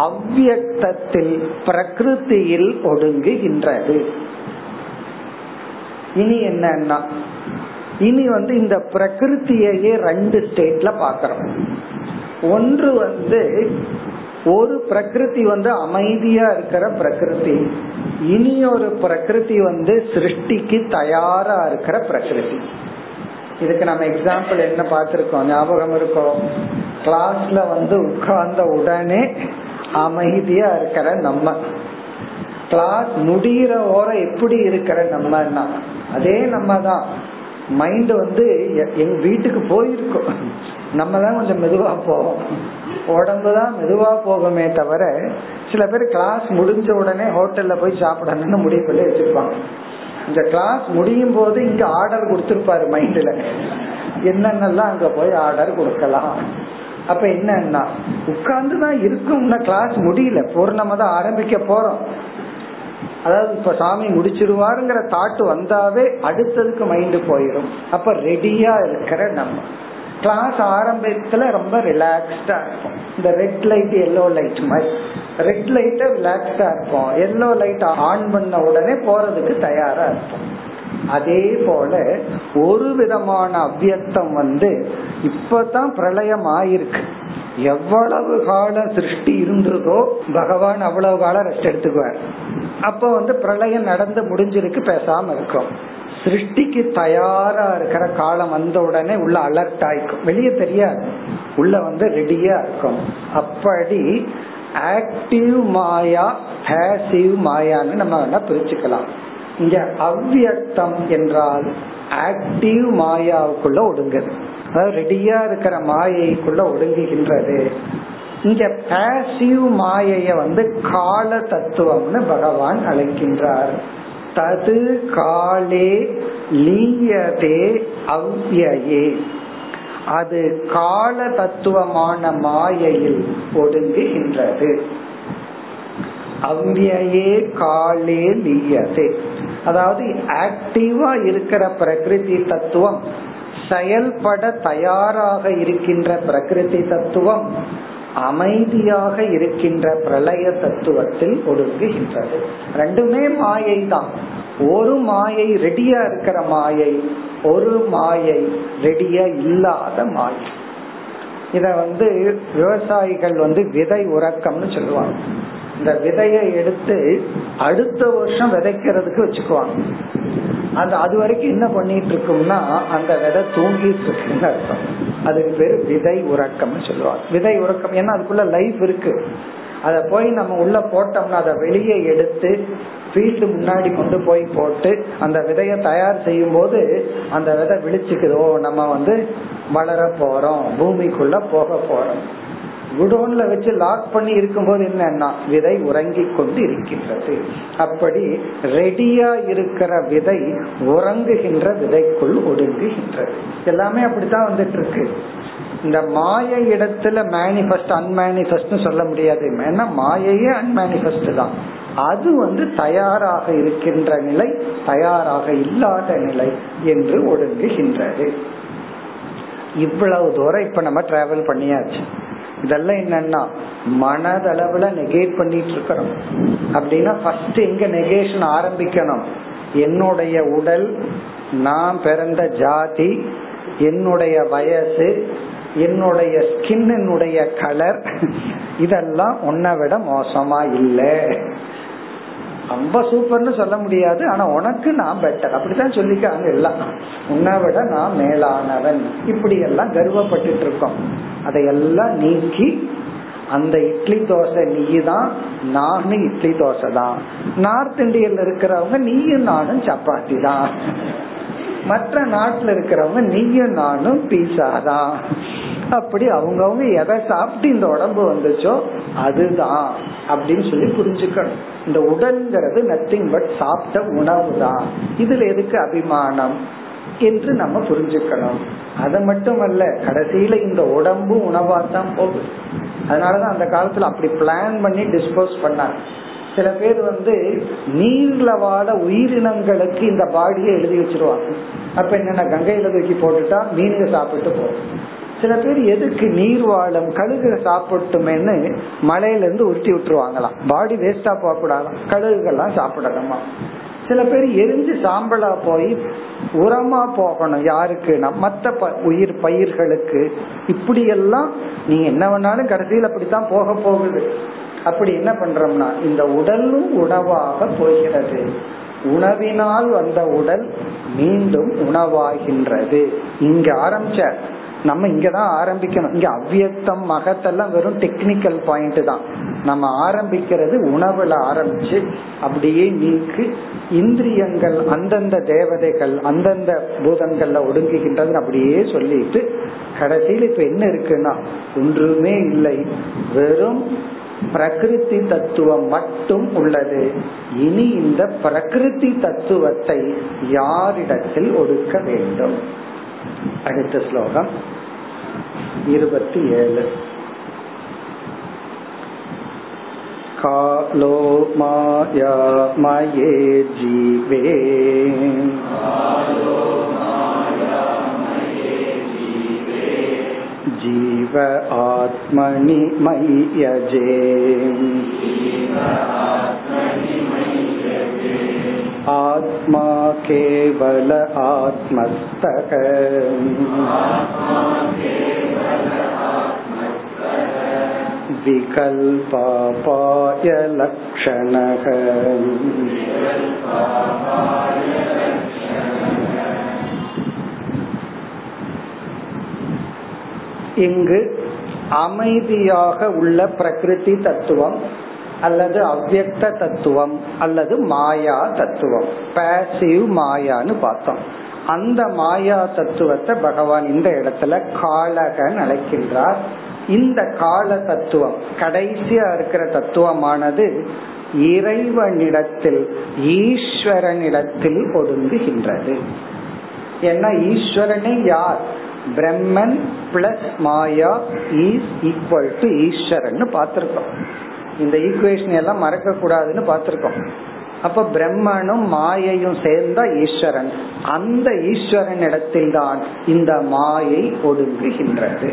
அவ்யக்தத்தில் பிரகிருதியில் ஒடுங்குகின்றது. இனி என்னன்னா, இனி இந்த பிரகிருதியையே ரெண்டு ஸ்டேட்ல பாக்கிறோம். ஒன்று ஒரு பிரகிருதி அமைதியா இருக்கிற பிரகிருதி, இனி ஒரு பிரகிருதி சிருஷ்டிக்கு தயாரா இருக்கிற பிரகிருதி. இதுக்கு நம்ம எக்ஸாம்பிள் என்ன பார்த்திருக்கோம், ஞாபகம் இருக்கோம்? கிளாஸ்ல உட்கார்ந்த உடனே அமைதியா இருக்கிற நம்ம, கிளாஸ் முடிகிற ஓர எப்படி இருக்கிற நம்மன்னா அதே நம்ம தான். மைண்ட் எங்க வீட்டுக்கு போயிருக்கோம், நம்ம தான் கொஞ்சம் மெதுவா போவோம், உடம்புதான் மெதுவா போகுமே தவிர. சில பேர் கிளாஸ் முடிஞ்ச உடனே ஹோட்டல்ல போய் சாப்பிடணும்னு முடிவு பண்ணி வச்சிருப்பாங்க. இந்த கிளாஸ் முடியும் போது இங்க ஆர்டர் கொடுத்திருப்பாரு மைண்ட்ல, என்னென்னலாம் அங்க போய் ஆர்டர் கொடுக்கலாம். அப்ப என்னன்னா உட்கார்ந்துதான் இருக்கும்னா கிளாஸ் முடியல, பூர்ணமா தான் ஆரம்பிக்க போறோம். அதாவது இப்ப சாமி முடிச்சிருவாருங்கிற தாட்டு வந்தாவே அடுத்ததுக்கு மைண்ட் போயிடும். அப்ப ரெடியா இருக்கிற நம்ம கிளாஸ் ஆரம்பத்துல ரொம்ப ரிலாக்ஸ்டா இருக்கும். இந்த ரெட் லைட் எல்லோ லைட் மாதிரி, ரெட் லைட்டா ரிலாக்ஸ்டா இருக்கும், எல்லோ லைட் ஆன் பண்ண உடனே போறதுக்கு தயாரா இருக்கும். அதே போல ஒரு விதமான அவ்யக்தம் இப்பதான் பிரளயம் ஆயிருக்கு. எவ்வளவு கால சிருஷ்டி இருந்ததோ பகவான் அவ்வளவு காலம் ரெஸ்ட் எடுத்துக்குவார். அப்ப பிரளயம் நடந்து முடிஞ்சிருக்கு, பேசாம இருக்கும். சிருஷ்டிக்கு தயாரா இருக்கிற காலம் வந்த உடனே உள்ள அலர்ட் ஆயிக்கும், வெளியே தெரியாது, உள்ள ரெடியா இருக்கும். அப்படி ஆக்டிவ் மாயா, பேசிவ் மாயான்னு நம்ம வேணா பிரிச்சுக்கலாம். இங்க அவ்யக்தம் என்றால் ஆக்டிவ் மாயாவுக்குள்ள ஒடுங்குது, அதாவது ரெடியா இருக்கிற மாயைக்குள்ள ஒடுங்குகின்றது. இங்க பாசிவ் மாயைய கால தத்துவம்னு பகவான் அழைக்கின்றார். தது காலே லீயதே அவ்யயே, அது கால தத்துவமான மாயையில் ஒடுங்குகின்றது. அவ்யயே காலே லீயதே, அதாவது ஆக்டிவா இருக்கிற பிரகிருதி தத்துவம், செயல்பட தயாராக இருக்கின்ற பிரகிருதி தத்துவம் அமைதியாக இருக்கின்ற பிரளய தத்துவத்தில் ஒடுங்குகின்றது. ரெண்டுமே மாயை தான். ஒரு மாயை ரெடியா இருக்கிற மாயை, ஒரு மாயை ரெடியா இல்லாத மாயை. இத விவசாயிகள் விதை உறக்கம்னு சொல்லுவாங்க. இந்த விதையை எடுத்து அடுத்த வருஷம் விதைக்கிறதுக்கு வச்சுக்குவாங்க. அந்த அது வரைக்கும் என்ன பண்ணிட்டு இருக்கும்னா அந்த விதை தூங்கிட்டு இருக்குன்னு அர்த்தம். அதுக்கு பேரு விதை உறக்கம்னு சொல்லுவாங்க. விதை உறக்கம் ஏன்னா அதுக்குள்ள லைஃப் இருக்கு. அதை போய் நம்ம உள்ள போட்டோம்னா அதை வெளியே எடுத்து ஃபீல்டு முன்னாடி கொண்டு போய் போட்டு அந்த விதைய தயார் செய்யும் போது அந்த விதை விழிச்சுக்குதோ, நம்ம வளர போறோம், பூமிக்குள்ள போக போறோம். குடோன்ல வச்சு லாக் பண்ணி இருக்கும்போது என்னன்னா விதை உறங்கி கொண்டு இருக்கின்றது. அப்படி ரெடியா இருக்கிற விதை உறங்குகின்ற விதைக்குள் ஒடுங்குகின்றது. எல்லாமே அப்படித்தான் இருக்கு. இந்த மாய இடத்துல மேனிஃபெஸ்ட் அன்மேனிஃபெஸ்ட்னு சொல்ல முடியாது. ஏன்னா மாயையே அன்மேனிஃபெஸ்ட் தான். அது தயாராக இருக்கின்ற நிலை, தயாராக இல்லாத நிலை என்று ஒடுங்குகின்றது. இவ்வளவு தூரம் இப்ப நம்ம டிராவல் பண்ணியாச்சு. இதெல்லாம் என்னன்னா மனதளவுல நெகேட் பண்ணிட்டு இருக்கிறோம். அப்படின்னா ஃபர்ஸ்ட் எங்க நெகேஷன் ஆரம்பிக்கணும்? என்னுடைய உடல், நான் பிறந்த ஜாதி, என்னுடைய வயசு, என்னுடைய ஸ்கின், என்னுடைய கலர், இதெல்லாம் உன்னை விட மோசமா இல்லை, ரொம்ப சூப்பர்னு சொல்ல முடியாது, ஆனா உனக்கு நான் பெட்டர் அப்படித்தான் சொல்லிக்காங்க. எல்லாம் உன்னை விட நான் மேலானவன், இப்படி எல்லாம் கர்வப்பட்டு இருக்கோம். அதையெல்லாம் நீக்கி அந்த இட்லி தோசை நீதான், நானும் இட்லி தோசை தான், நார்த் இந்தியன்ல இருக்கிறவங்க நீயும் நானும் சப்பாத்தி தான், மற்ற நாட்டுல இருக்கிறவங்க நீயும் நானும் பீஸா தான், அப்படி அவங்கவுங்க எதை சாப்பிட்டு இந்த உடம்பு வந்துச்சோ அதுதான் அப்படின்னு சொல்லி புரிஞ்சுக்கணும். இந்த உடல்ங்கிறது நத்திங் பட் சாப்பிட்ட உணவு தான், இதுல எதுக்கு அபிமானம் என்று நம்ம புரிஞ்சுக்கணும். அது மட்டுமல்ல, கடைசியில இந்த உடம்பு உணவாத்தான் போகுது. அதனாலதான் அந்த காலத்துல அப்படி பிளான் பண்ணி டிஸ்போஸ் பண்ணாங்க. சில பேர் நீர்ல வாழ உயிரினங்களுக்கு இந்த பாடியை எழுதி வச்சிருவாங்க. அப்ப என்னன்னா கங்கையில தூக்கி போட்டுட்டா மீனுக்கு சாப்பிட்டு போகும். சில பேர் எதுக்கு நீர் வாழும் கழுகுகளை சாப்பிட்டுமேன்னு மலையில இருந்து உருட்டி விட்டுருவாங்களாம், பாடி வேஸ்டா போக கூடாதான், கழுகுகள்லாம் சாப்பிடணுமா. சில பேர் எரிஞ்சு சாம்பலா போய் உரமா போகணும் யாருக்கு, மற்ற உயிர் பயிர்களுக்கு. இப்படி எல்லாம் நீ என்ன வேணாலும் கடைசியில் அப்படித்தான் போக போகுது. அப்படி என்ன பண்றோம்னா இந்த உடலும் உணவாக போகிறது, உணவினால் வந்த உடல் மீண்டும் உணவாகின்றது. இங்க ஆரம்பிச்ச நம்ம இங்கதான் ஆரம்பிக்கணும். இங்க அவ்வியக்தம் மகத்தெல்லாம் வெறும் டெக்னிக்கல் பாயிண்ட் தான். நம்ம ஆரம்பிக்கிறது உணவுல ஆரம்பிச்சு அப்படியே நீக்கு இந்திரியங்கள் அந்தந்த தேவதைகள் அந்தந்த பூதங்கள்ல ஒடுங்குகின்றது அப்படியே சொல்லிட்டு கடைசியில் இப்ப என்ன இருக்குன்னா ஒன்றுமே இல்லை, வெறும் பிரகிருதி தத்துவம் மட்டும் உள்ளது. இனி இந்த பிரகிருதி தத்துவத்தை யாரிடத்தில் ஒடுக்க வேண்டும்? அடுத்த ஸ்லோகம் 27. காலோ மாயா மயே ஜீவே ஜீவ ஆத்மனி மய்யஜே ஆத்மா கேவல ஆத்மஸ்தக. விகல்பாபாய லக்ஷணக. இங்கு அமைதியாக உள்ள பிரகிருதி தத்துவம் அல்லது அவ்யக்த தத்துவம் அல்லது மாயா தத்துவம், பாசிவ் மாயான்னு பார்த்தோம். அந்த மாயா தத்துவத்தை பகவான் இந்த இடத்துல காலகன் அழைக்கின்றார். இந்த கால தத்துவம் கடைசியா இருக்கிற தத்துவமானது இறைவனிடத்தில் ஈஸ்வரனிடத்தில் ஒடுங்குகின்றது. ஏன்னா ஈஸ்வரனே யார்? Brahman plus maya is equal to Eswaran பார்த்திருக்கோம். இந்த ஈக்குவேஷன் எல்லாம் மறக்க கூடாதுன்னு பார்த்திருக்கோம். அப்ப பிரம்மனும் மாயையும் சேர்ந்த ஈஸ்வரன், அந்த ஈஸ்வரன் இடத்தில் தான் இந்த மாயை ஒடுங்குகின்றது.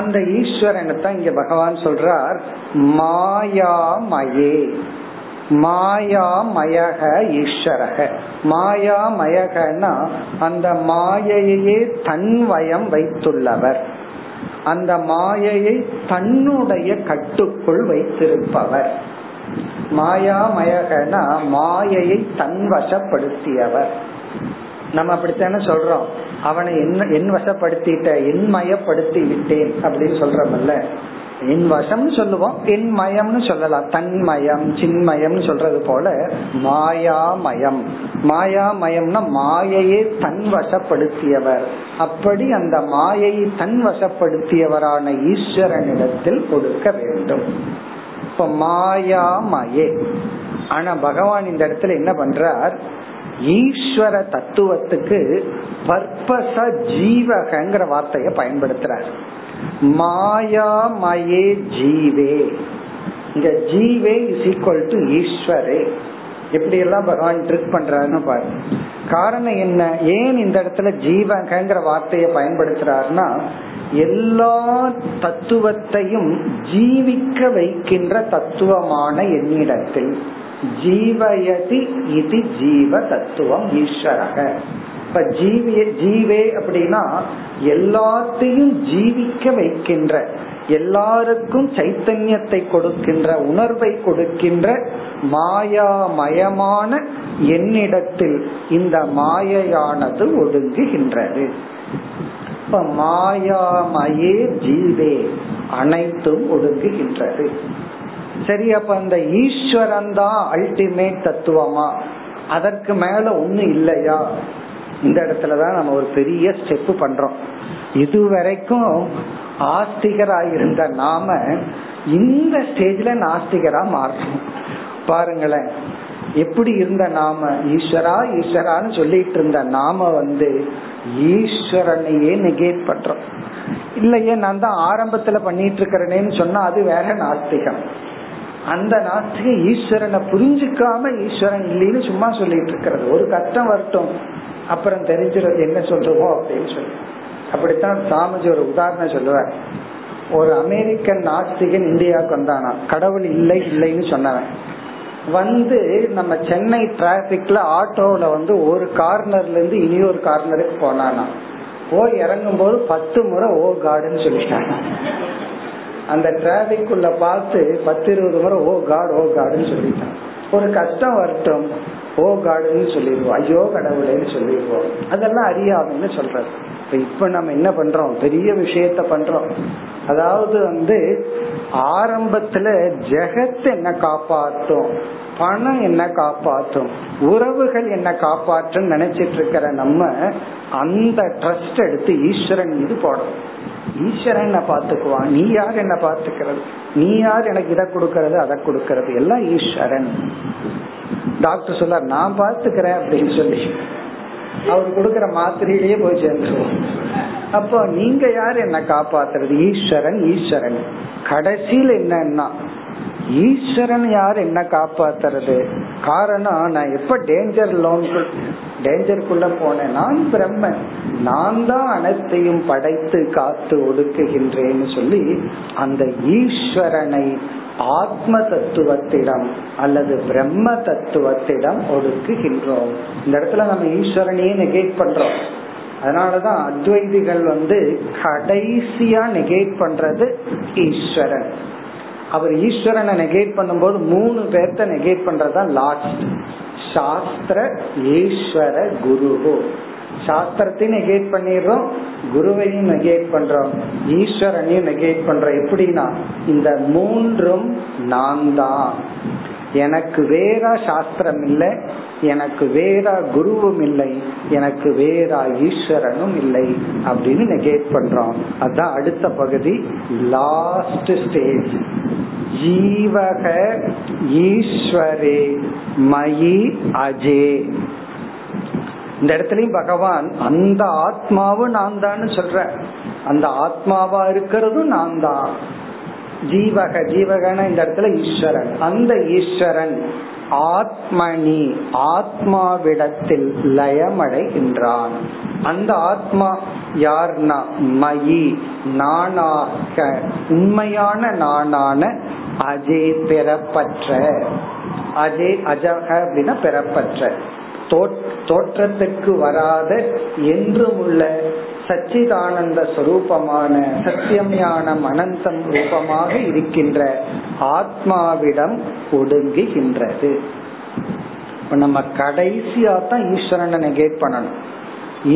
அந்த ஈஸ்வரனை தான் இங்க பகவான் சொல்றார் மாயாமயே மாயாமயக ஈஸ்வரக. மாயாமயகன்னா அந்த மாயையே தன்வயம் வைத்துள்ளவர், அந்த மாயையை தன்னுடைய கட்டுக்குள் வைத்திருப்பவர். மாயாமயகனா மாயையை தன்வசப்படுத்தியவர். நம்ம அப்படித்தான சொல்றோம், அவனை என் வசப்படுத்திட்ட என் மயப்படுத்தி விட்டேன் அப்படின்னு சொல்றமல்ல. என் வசம் சொல்லுவோம், என் மயம்னு சொல்லலாம், தன்மயம் சின்மயம்னு சொல்றது போல மாயாமயம். மாயாமயம்னா மாயையே தன்வசப்படுத்தியவர். அப்படி அந்த மாயையை தன்வசப்படுத்தியவரான ஈஸ்வரனிடத்தில் கொடுக்க வேண்டும். இப்ப மாயாமயே. ஆனா பகவான் இந்த இடத்துல என்ன பண்றார்? ஈஸ்வர தத்துவத்துக்கு பர்பஸா ஜீவகங்கிற வார்த்தையை பயன்படுத்துறார். மாயாமயே ஜீவே, இங்க ஜீவே இஸ் ஈக்வல் டு ஈஸ்வரே. எப்படி எல்லாம் பகவான் ட்ரிக் பண்றாருன்னு பாரு. காரணம் என்ன, ஏன் இந்த இடத்துல ஜீவகங்கிற வார்த்தையை பயன்படுத்துறாருன்னா எல்லா தத்துவத்தையும் ஜீவிக்க வைக்கின்ற தத்துவமான என்னிடத்தில் ஜீவயதி இது ஜீவ தத்துவம் ஈஸ்வரக. இப்ப ஜீவே அப்படின்னா எல்லாத்தையும் ஜீவிக்க வைக்கின்ற, எல்லாருக்கும் சைத்தன்யத்தை கொடுக்கின்ற, உணர்வை கொடுக்கின்ற மாயாமயமான என்னிடத்தில் இந்த மாயையானது ஒடுங்குகின்றது. இப்ப மாயாமயே ஜீவே அனைத்தும் ஒடுங்குகின்றது. சரி, அப்ப அந்த ஈஸ்வரன் தான் அல்டிமேட் தத்துவமா, அதற்கு மேல ஒண்ணு இல்லையா? இந்த இடத்துலதான் நம்ம ஒரு பெரிய ஸ்டெப் பண்றோம். இதுவரைக்கும் ஆஸ்திகரா இருந்த நாம இந்த ஸ்டேஜ்ல நாஸ்திகரா மாறுறோம். பாருங்களேன், எப்படி இருந்த நாம ஈஸ்வரா ஈஸ்வரான்னு சொல்லிட்டு இருந்த நாம ஈஸ்வரனையே நெகேட் பண்றோம். இல்லையே நான் தான் ஆரம்பத்துல பண்ணிட்டு இருக்கிறேன்னு சொன்னா அது வேற நாஸ்திகம். அந்த நாட்டுக்கு ஈஸ்வரனை புரிஞ்சுக்காம ஈஸ்வரன் இல்லைன்னு சும்மா சொல்லிட்டு இருக்கிறது. ஒரு கஷ்டம் வரட்டும், அப்புறம் தெரிஞ்சிருது என்ன சொல்றோமோ அப்படின்னு சொல்லி. அப்படித்தான் சாமிஜி ஒரு உதாரணம் சொல்லுவார். ஒரு அமெரிக்கன் நாஸ்திகன் இந்தியாவுக்கு வந்தானா, கடவுள் இல்லை இல்லைன்னு சொன்னவன் வந்து நம்ம சென்னை டிராபிக்ல ஆட்டோல வந்து ஒரு கார்னர்ல இருந்து இனி ஒரு கார்னருக்கு போனானா, போய் இறங்கும் போது 10 முறை ஓ காடுன்னு சொல்லிட்டானா. அந்த டிராபிக் உள்ள பார்த்து 10-20 முறை ஓ காட் ஓ காடுன்னு சொல்லிட்டான். ஒரு கஷ்டம் வரட்டும் ஓ காடுன்னு சொல்லிடுவோம், ஐயோ கடவுளேன்னு சொல்லிடுவோம். அதெல்லாம் அறியாதுன்னு சொல்றது. இப்ப நம்ம என்ன பண்றோம், பெரிய விஷயத்த பண்றோம். அதாவது வந்து ஆரம்பத்துல ஜெகத் என்ன காப்பாற்றும், பணம் என்ன காப்பாற்றும், உறவுகள் என்ன காப்பாற்றும் நினைச்சிட்டு இருக்கிற நம்ம அந்த ட்ரஸ்ட் எடுத்து ஈஸ்வரன் மீது போடணும். ஈஸ்வரன் என்ன பாத்துக்குவான், நீ யார் என்ன பாத்துக்கிறது, நீ யார் எனக்கு இதை கொடுக்கறது அதை கொடுக்கறது எல்லாம் ஈஸ்வரன். டாக்டர் சொல்ல நான் பாத்துக்கிறேன் அப்படின்னு சொல்லி அவரு கொடுக்கற மாத்திரையிலேயே போய் சேர்ந்துருவோம். அப்போ நீங்க யாரு என்ன காப்பாத்துறது, ஈஸ்வரன். ஈஸ்வரன் கடைசியில் என்னன்னா ஈஸ்வரன் யாரு என்ன காப்பாத்துறது. காரணம் நான் எப்ப டேஞ்சருக்குள்ள போனேன், நான் பிரம்மன், நான் தான் அனைத்தையும் படைத்து காத்து ஒடுக்குகின்றேன்னு சொல்லி அந்த ஈஸ்வரனை ஆத்ம தத்துவத்திடம் அல்லது பிரம்ம தத்துவத்திடம் ஒடுக்குகின்றோம். இந்த இடத்துல நம்ம ஈஸ்வரனையே நெகேட் பண்றோம். அதனாலதான் அத்வைதிகள் வந்து கடைசியா நெகேட் பண்றது ஈஸ்வரன். அவர் ஈஸ்வரனை நெகேட் பண்ணும் போது 3 பேர்த்த நெகேட் பண்றதா லாஸ்ட். சாஸ்திர ஈஸ்வர குருஹோ, சாஸ்திரத்தையும் நெகேட் பண்ணிடுறோம், குருவையும் நெகேட் பண்றோம், ஈஸ்வரனையும் நெகேட் பண்றோம். எப்படின்னா இந்த 3ம் நான் தான், எனக்கு வேற சாஸ்திரம் இல்லை, எனக்கு வேற குருவும் இல்லை, எனக்கு வேற ஈஸ்வரனும் இல்லை அப்படின்னு நெகேட் பண்றோம். அதான் அடுத்த பகுதி, லாஸ்ட் ஸ்டேஜ். ஜீவக ஈஸ்வரே மயி அஜே. இந்த இடத்துலயும் பகவான் அந்த ஆத்மாவும் நான் தான் சொல்ற, அந்த ஆத்மாவா இருக்கிறதும் நான் தான். ஜீவக, ஜீவகன இந்த இடத்துல ஈஸ்வரன். அந்த ஈஸ்வரன் ஆத்மனி, ஆத்மாவிடத்தில் லயமடைகின்றான். அந்த ஆத்மா யார்னா மயி, நானாக, உண்மையான நானான அஜே, பெறப்பற்ற. அஜே, அஜக அப்படின்னா பெறப்பற்ற, தோற்றத்துக்கு வராத, என்றும் உள்ள, சச்சிதானந்த ஸ்வரூபமான, சத்தியம் ஞானம் அனந்தம் ரூபமாக இருக்கின்ற ஆத்மாவிடம் ஒடுங்குகின்றது. நம்ம கடைசியா தான் ஈஸ்வரனை நெகேட் பண்ணணும்.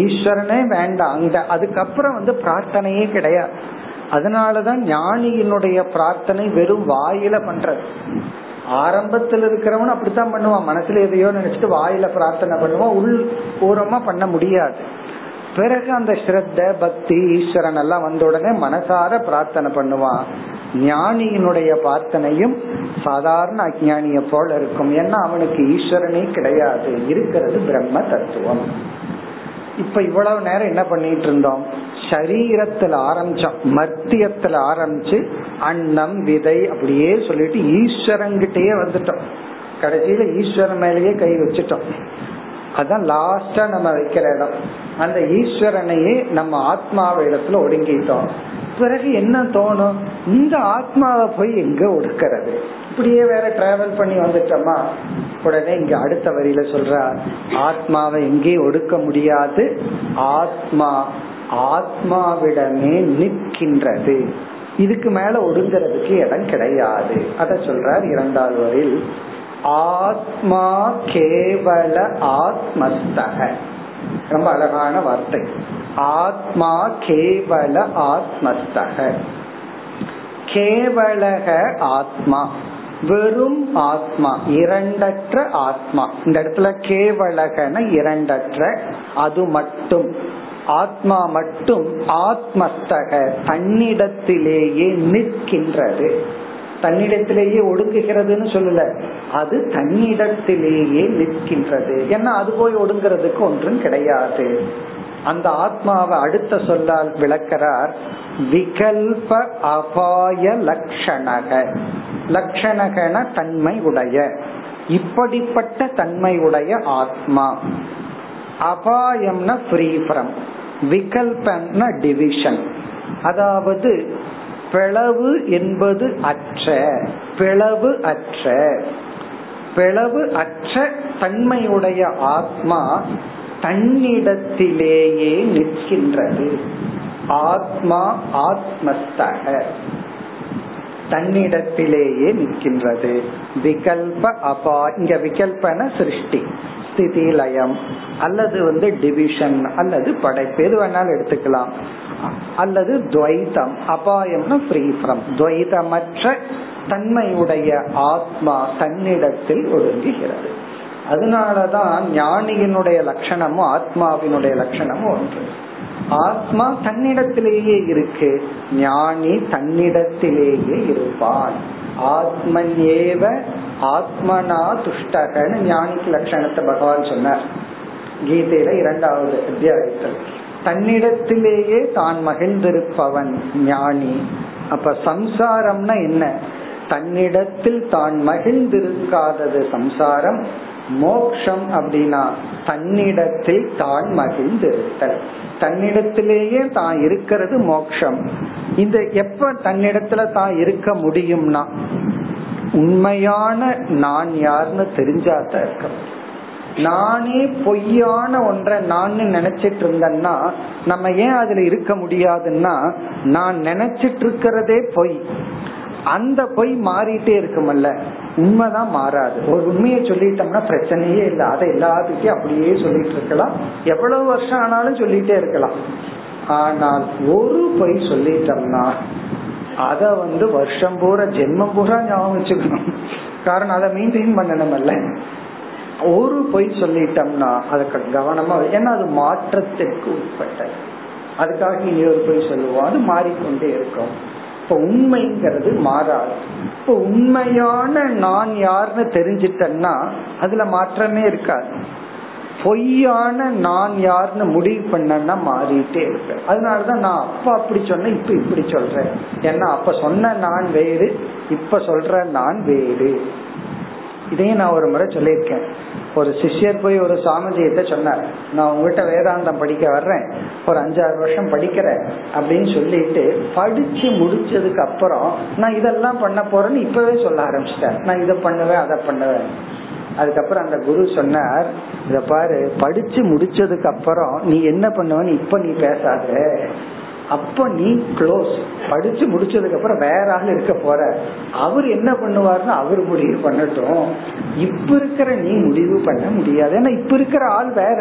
ஈஸ்வரனே வேண்டாம் அங்க, அதுக்கப்புறம் வந்து பிரார்த்தனையே கிடையாது. அதனாலதான் ஞானியினுடைய பிரார்த்தனை வெறும் வாயில பண்றது. ஆரம்பத்தில் இருக்கிறவன் அப்படித்தான் பண்ணுவான், மனசுல எதையோ நினைச்சிட்டு வாயில பிரார்த்தனை பண்ணுவான், உள் ஓரமா பண்ண முடியாது. பிறகு அந்த ஸ்ரத்த பக்தி ஈஸ்வரன் எல்லாம் வந்த உடனே மனசார பிரார்த்தனை பண்ணுவான். ஞானியினுடைய பிரார்த்தனையும் சாதாரண அஞ்ஞானிய போல இருக்கும். ஏன்னா அவனுக்கு ஈஸ்வரனே கிடையாது, இருக்கிறது பிரம்ம தத்துவம். இப்ப இவ்வளவு நேரம் என்ன பண்ணிட்டு இருந்தோம், சரீரத்துல ஆரம்பிச்சோம், மத்தியத்துல ஆரம்பிச்சு அன்னம் விதை அப்படியே சொல்லிட்டு ஈஸ்வரங்கிட்டயே வந்துட்டோம். கடைசியில ஈஸ்வரன் மேலேயே கை வச்சுட்டோம். அதான் லாஸ்டா நம்ம வைக்கிற இடம். அந்த ஈஸ்வரனையே நம்ம ஆத்மாவை இடத்துல ஒடுங்கிட்டோம். பிறகு என்ன தோணும், இந்த ஆத்மாவை போய் எங்க ஒடுக்கிறது, இப்படியே வேற டிராவல் பண்ணி வந்துட்டோமா. உடனே இங்க அடுத்த வரியில சொல்ற, ஆத்மாவை எங்கே ஒடுக்க முடியாது, ஆத்மா ஆத்மாவிடமே நிற்கின்றது, இதுக்கு மேல ஒடுங்கிறதுக்கு இடம் கிடையாது. அத சொல்றார் 2வது வரியில், ஆத்மா கேவல ஆத்மஸ்தக. ரொம்ப அழகான வார்த்தை, ஆத்மா கேவல ஆத்மஸ்தக. கேவலக ஆத்மா, வெறும் ஆத்மா, இரண்டற்ற ஆத்மா. இந்த இடத்துல கேவலகன இரண்டற்ற, அது மட்டும், ஆத்மா மட்டும் ஆத்மஸ்தக, தன்னிடத்திலேயே நிற்கின்றது. தன்னிடத்திலேயே ஒடுங்குகிறதுன்னு சொல்லல, அது தன்னிடத்திலேயே நிற்கின்றது. ஏன்னா அது போய் ஒடுங்கிறதுக்கு ஒன்றும் கிடையாது. அந்த ஆத்மாவை அடுத்த சொல்லால் விளக்கிறார், விகல்ப அபாய லட்சணக. லட்சணகன தன்மை உடைய, இப்படிப்பட்ட தன்மை உடைய ஆத்மா. அபாயம்னா ஃப்ரீ ஃப்ரம், விகல்பம்னா டிவிஷன், அதாவது பிளவு என்பது அற்ற, பிளவு அற்ற, பிளவு அற்ற தன்மையுடைய ஆத்மா தன்னிடத்திலேயே நிற்கின்றது. ஆத்மா ஆத்மஸ்தக, தன்னிடத்திலேயே நிற்கின்றது. விகல்ப அபாய, இங்க விகல்பன சிருஷ்டி ஸ்திதி லயம் அல்லது டிவிஷன் அல்லது படைப்பு, எது வேணாலும் எடுத்துக்கலாம். அல்லது துவைதம், அபாயம்னா ஃப்ரீ ஃப்ரம், துவைதமற்ற தன்மையுடைய ஆத்மா தன்னிடத்தில் ஒழுங்குகிறது. அதனாலதான் ஞானியினுடைய லட்சணமும் ஆத்மாவினுடைய லட்சணமும் ஒன்று. ஆத்மா தன்னிடத்திலேயே இருக்கு, ஞானி தன்னிடத்திலேயே இருப்பான். ஆத்மன்யேவ ஆத்மனா துஷ்டகன்னு ஞானிக்கு லட்சணத்தை பகவான் சொன்னார் கீதையில 2வது அத்தியாயத்தில். தன்னிடத்திலேயே தான் மகிழ்ந்திருப்பவன் ஞானி. அப்ப சம்சாரம்னா என்ன? தன்னிடத்தில் தான் மகிழ்ந்திருக்காதது சம்சாரம். மோக்ஷம் அப்படின்னா தன்னிடத்தில் தான் மகிழ்ந்திருத்தல், தன்னிடத்திலேயே தான் இருக்கிறது மோக்ஷம். இந்த எப்ப தன்னிடத்துல தான் இருக்க முடியும்னா உண்மையான நான் யாருன்னு தெரிஞ்சாதான் இருக்க. நானே பொய்யான ஒன்றை நான் நினைச்சிட்டு இருந்தேன்னா நம்ம ஏன் அதுல இருக்க முடியாதுன்னா, நான் நினைச்சிட்டு இருக்கிறதே பொய், அந்த பொய் மாறிட்டே இருக்குமல்ல. உண்மைதான் மாறாது. ஒரு உண்மையை சொல்லிட்டோம்னா பிரச்சனையே இல்லை, அதை எல்லாத்துக்கும் அப்படியே சொல்லிட்டு இருக்கலாம், எவ்வளவு வருஷம் ஆனாலும் சொல்லிட்டே இருக்கலாம். ஆனால் ஒரு பொய் சொல்லிட்டோம்னா அத வருஷம் பூரா ஜென்மம் பூரா ஞாபகம் வச்சுக்கணும், காரணம் அதை மெயின்டைன் பண்ணணும்ல. ஒரு பொய் சொல்லிட்டோம்னா அதுக்கு கவனமா, ஏன்னா அது மாற்றத்திற்கு உட்பட்டது, அதுக்காக இனி ஒரு பொய் சொல்லுவோம், அது மாறிக்கொண்டே இருக்கும். இப்ப உண்மைங்கிறது மாறாது. இப்ப உண்மையான நான் யாருன்னு தெரிஞ்சிட்டேன்னா அதுல மாற்றமே இருக்காது. பொய்யான நான் யாருன்னு முடிவு பண்ணா மாறிட்டே இருக்க. அதனாலதான் நான் அப்ப அப்படி சொன்ன இப்ப இப்படி சொல்றேன், ஏன்னா அப்ப சொன்ன நான் வேறு இப்ப சொல்ற நான் வேறு. இதே நான் ஒரு முறை சொல்லியிருக்கேன், ஒரு சிஷ்யர் போய் ஒரு சாமஜியத்தை சொன்னார், நான் உங்ககிட்ட வேதாந்தம் படிக்க வர்றேன், ஒரு 5-6 வருஷம் படிக்கிறேன் அப்படின்னு சொல்லிட்டு படிச்சு முடிச்சதுக்கு அப்புறம் நான் இதெல்லாம் பண்ண போறேன்னு இப்பவே சொல்ல ஆரம்பிச்சிட்டேன், நான் இதை பண்ணுவேன் அதை பண்ணுவேன். அதுக்கப்புறம் அந்த குரு சொன்னார், இத பாரு, படிச்சு முடிச்சதுக்கு அப்புறம் நீ என்ன பண்ணுவன்னு இப்ப நீ பேசாத, அப்ப நீ க்ளோஸ், படிச்சு முடிச்சதுக்கு அப்புறம் வேற ஆளு இருக்க போற, அவர் என்ன பண்ணுவாருன்னு அவர் முடிவு பண்ணட்டும், இப்ப இருக்கிற நீ முடிவு பண்ண முடியாது, ஏன்னா இப்ப இருக்கிற ஆள் வேற.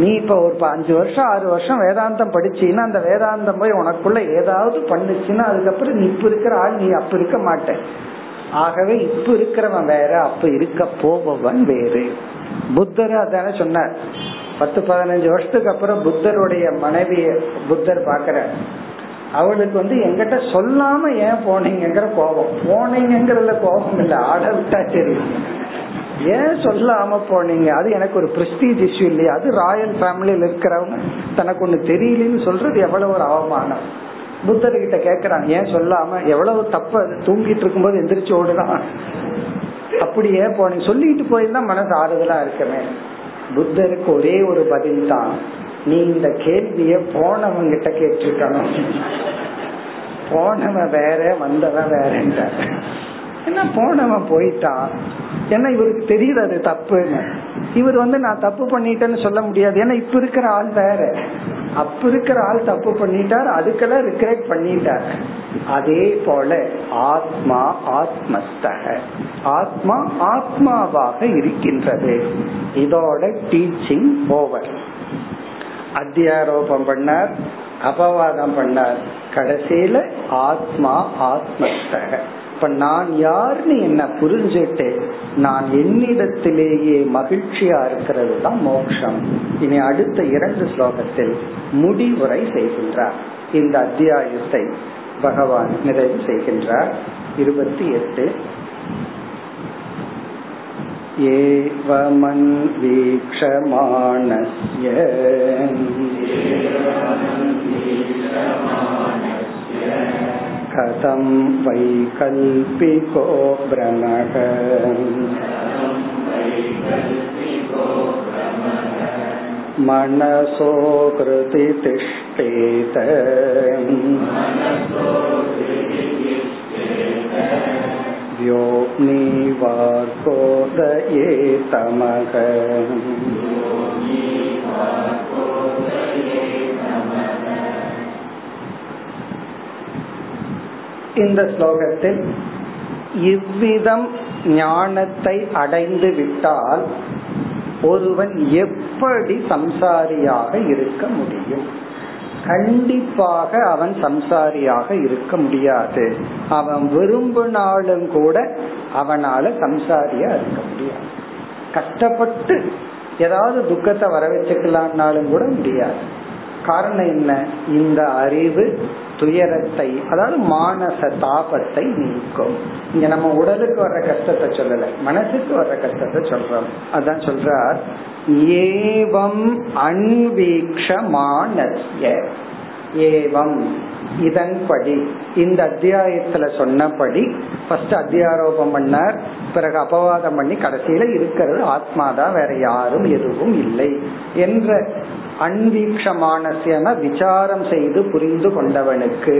நீ இப்ப ஒரு 5-6 வருஷம் வேதாந்தம் படிச்சீன்னா அந்த வேதாந்தம் போய் உனக்குள்ள ஏதாவது பண்ணுச்சுன்னா அதுக்கப்புறம் நீ இப்ப இருக்கிற ஆள் நீ அப்ப இருக்க மாட்ட. ஆகவே இப்ப இருக்கிறவன் வேற, அப்ப இருக்க போபவன் வேறு. புத்தர் அதான சொன்னார், 10-15 வருஷத்துக்கு அப்புறம் புத்தருடைய மனைவிய புத்தர் பாக்குற, அவளுக்கு எங்கிட்ட சொல்லாம ஏன் போனீங்கிற கோபம், போனீங்கிறதுல கோபம் இல்ல, ஆட விட்டா தெரியும், ஏன் சொல்லாம போனீங்க, அது எனக்கு ஒரு பிரஸ்டீஜ் இஷ்யூ இல்லையா, அது ராயல் ஃபேமிலியில இருக்கிறவங்க தனக்கு ஒண்ணு தெரியலன்னு சொல்றது எவ்வளவு ஒரு அவமானம். புத்தர்கிட்ட கேக்குறான், ஏன் சொல்லாம, எவ்வளவு தப்பு, தூங்கிட்டு இருக்கும் போது எந்திரிச்சு ஓடுறான், அப்படியே போனீங்க, சொல்லிட்டு போயிருந்தா மனசு ஆறுதலா இருக்குமே. புத்தருக்கு ஒரே ஒரு பதில் தான், நீ இந்த கேள்விய போனவங்கிட்ட கேட்டிருக்கணும், போனவன் வேற வந்தவன் வேறன்ற, ஏன்னா போனவன் போயிட்டான், ஏன்னா இவருக்கு தெரியுது அது தப்புன்னு, இவர் நான் தப்பு பண்ணிட்டேன்னு சொல்ல முடியாது, ஏன்னா இப்ப இருக்கிற ஆள் வேற, அப்ப இருக்கிற ஆள் தப்பு பண்ணிட்டார், அதுக்கெல்லாம் ரிக்ரெட் பண்ணிட்டார். அதே போல ஆத்மா ஆத்மஸ்தக, ஆத்மா ஆத்மாவாக இருக்கின்றது. இதோட டீச்சிங் ஓவர். அத்தியாரோபம் பண்ணார், அபவாதம் பண்ணார், கடைசியில ஆத்மா ஆத்மஸ்தக. இப்ப நான் யாருன்னு என்ன புரிஞ்சுட்டு நான் என்னிடத்திலேயே மகிழ்ச்சியா இருக்கிறது தான் மோட்சம். இனி அடுத்த 2 ஸ்லோகத்தில் முடிவுரை செய்கின்றார். இந்த அத்தியாயத்தை பகவான் நிறைவு செய்கின்றார். 28 ஏவமன் வீக்ஷமானஸ்ய கதம் வைகல்பிகோ ப்ரமஹ. மனசோ க்ருதி திஷ்டேத யோனி வார்கோதயே தமஹ. இந்த ஸ்லோகத்தில் இவ்விதம் ஞானத்தை அடைந்து விட்டால் ஒருவன் எப்படி சம்சாரியாக இருக்க முடியும்? கண்டிப்பாக அவன் சம்சாரியாக இருக்க முடியாது. அவன் விரும்பினாலும் கூட அவனால சம்சாரியா இருக்க முடியாது. கஷ்டப்பட்டு ஏதாவது துக்கத்தை வர வச்சுக்கலான்னாலும் கூட முடியாது. காரணம் என்ன? இந்த அறிவு துயரத்தை, அதாவது மானச தாபத்தை நீக்கும். இங்க நம்ம உடலுக்கு வர்ற கஷ்டத்தை சொல்லல, மனசுக்கு வர்ற கஷ்டத்தை சொல்றோம். அதான் சொல்றார், ஏவம் அன்வீக்ஷமானஸ்ய. ஏவம் இதன்படி, இந்த அத்தியாயத்துல சொன்னபடி. ஃபர்ஸ்ட் அத்தியாரோபம் பண்ணார், பிறகு அபவாதம் பண்ணி, கடைசியில இருக்கிறது ஆத்மாதான், வேற யாரும் எதுவும் இல்லை என்ற அன்வீக்ஷமான விசாரம் செய்து புரிந்து கொண்டவனுக்கு,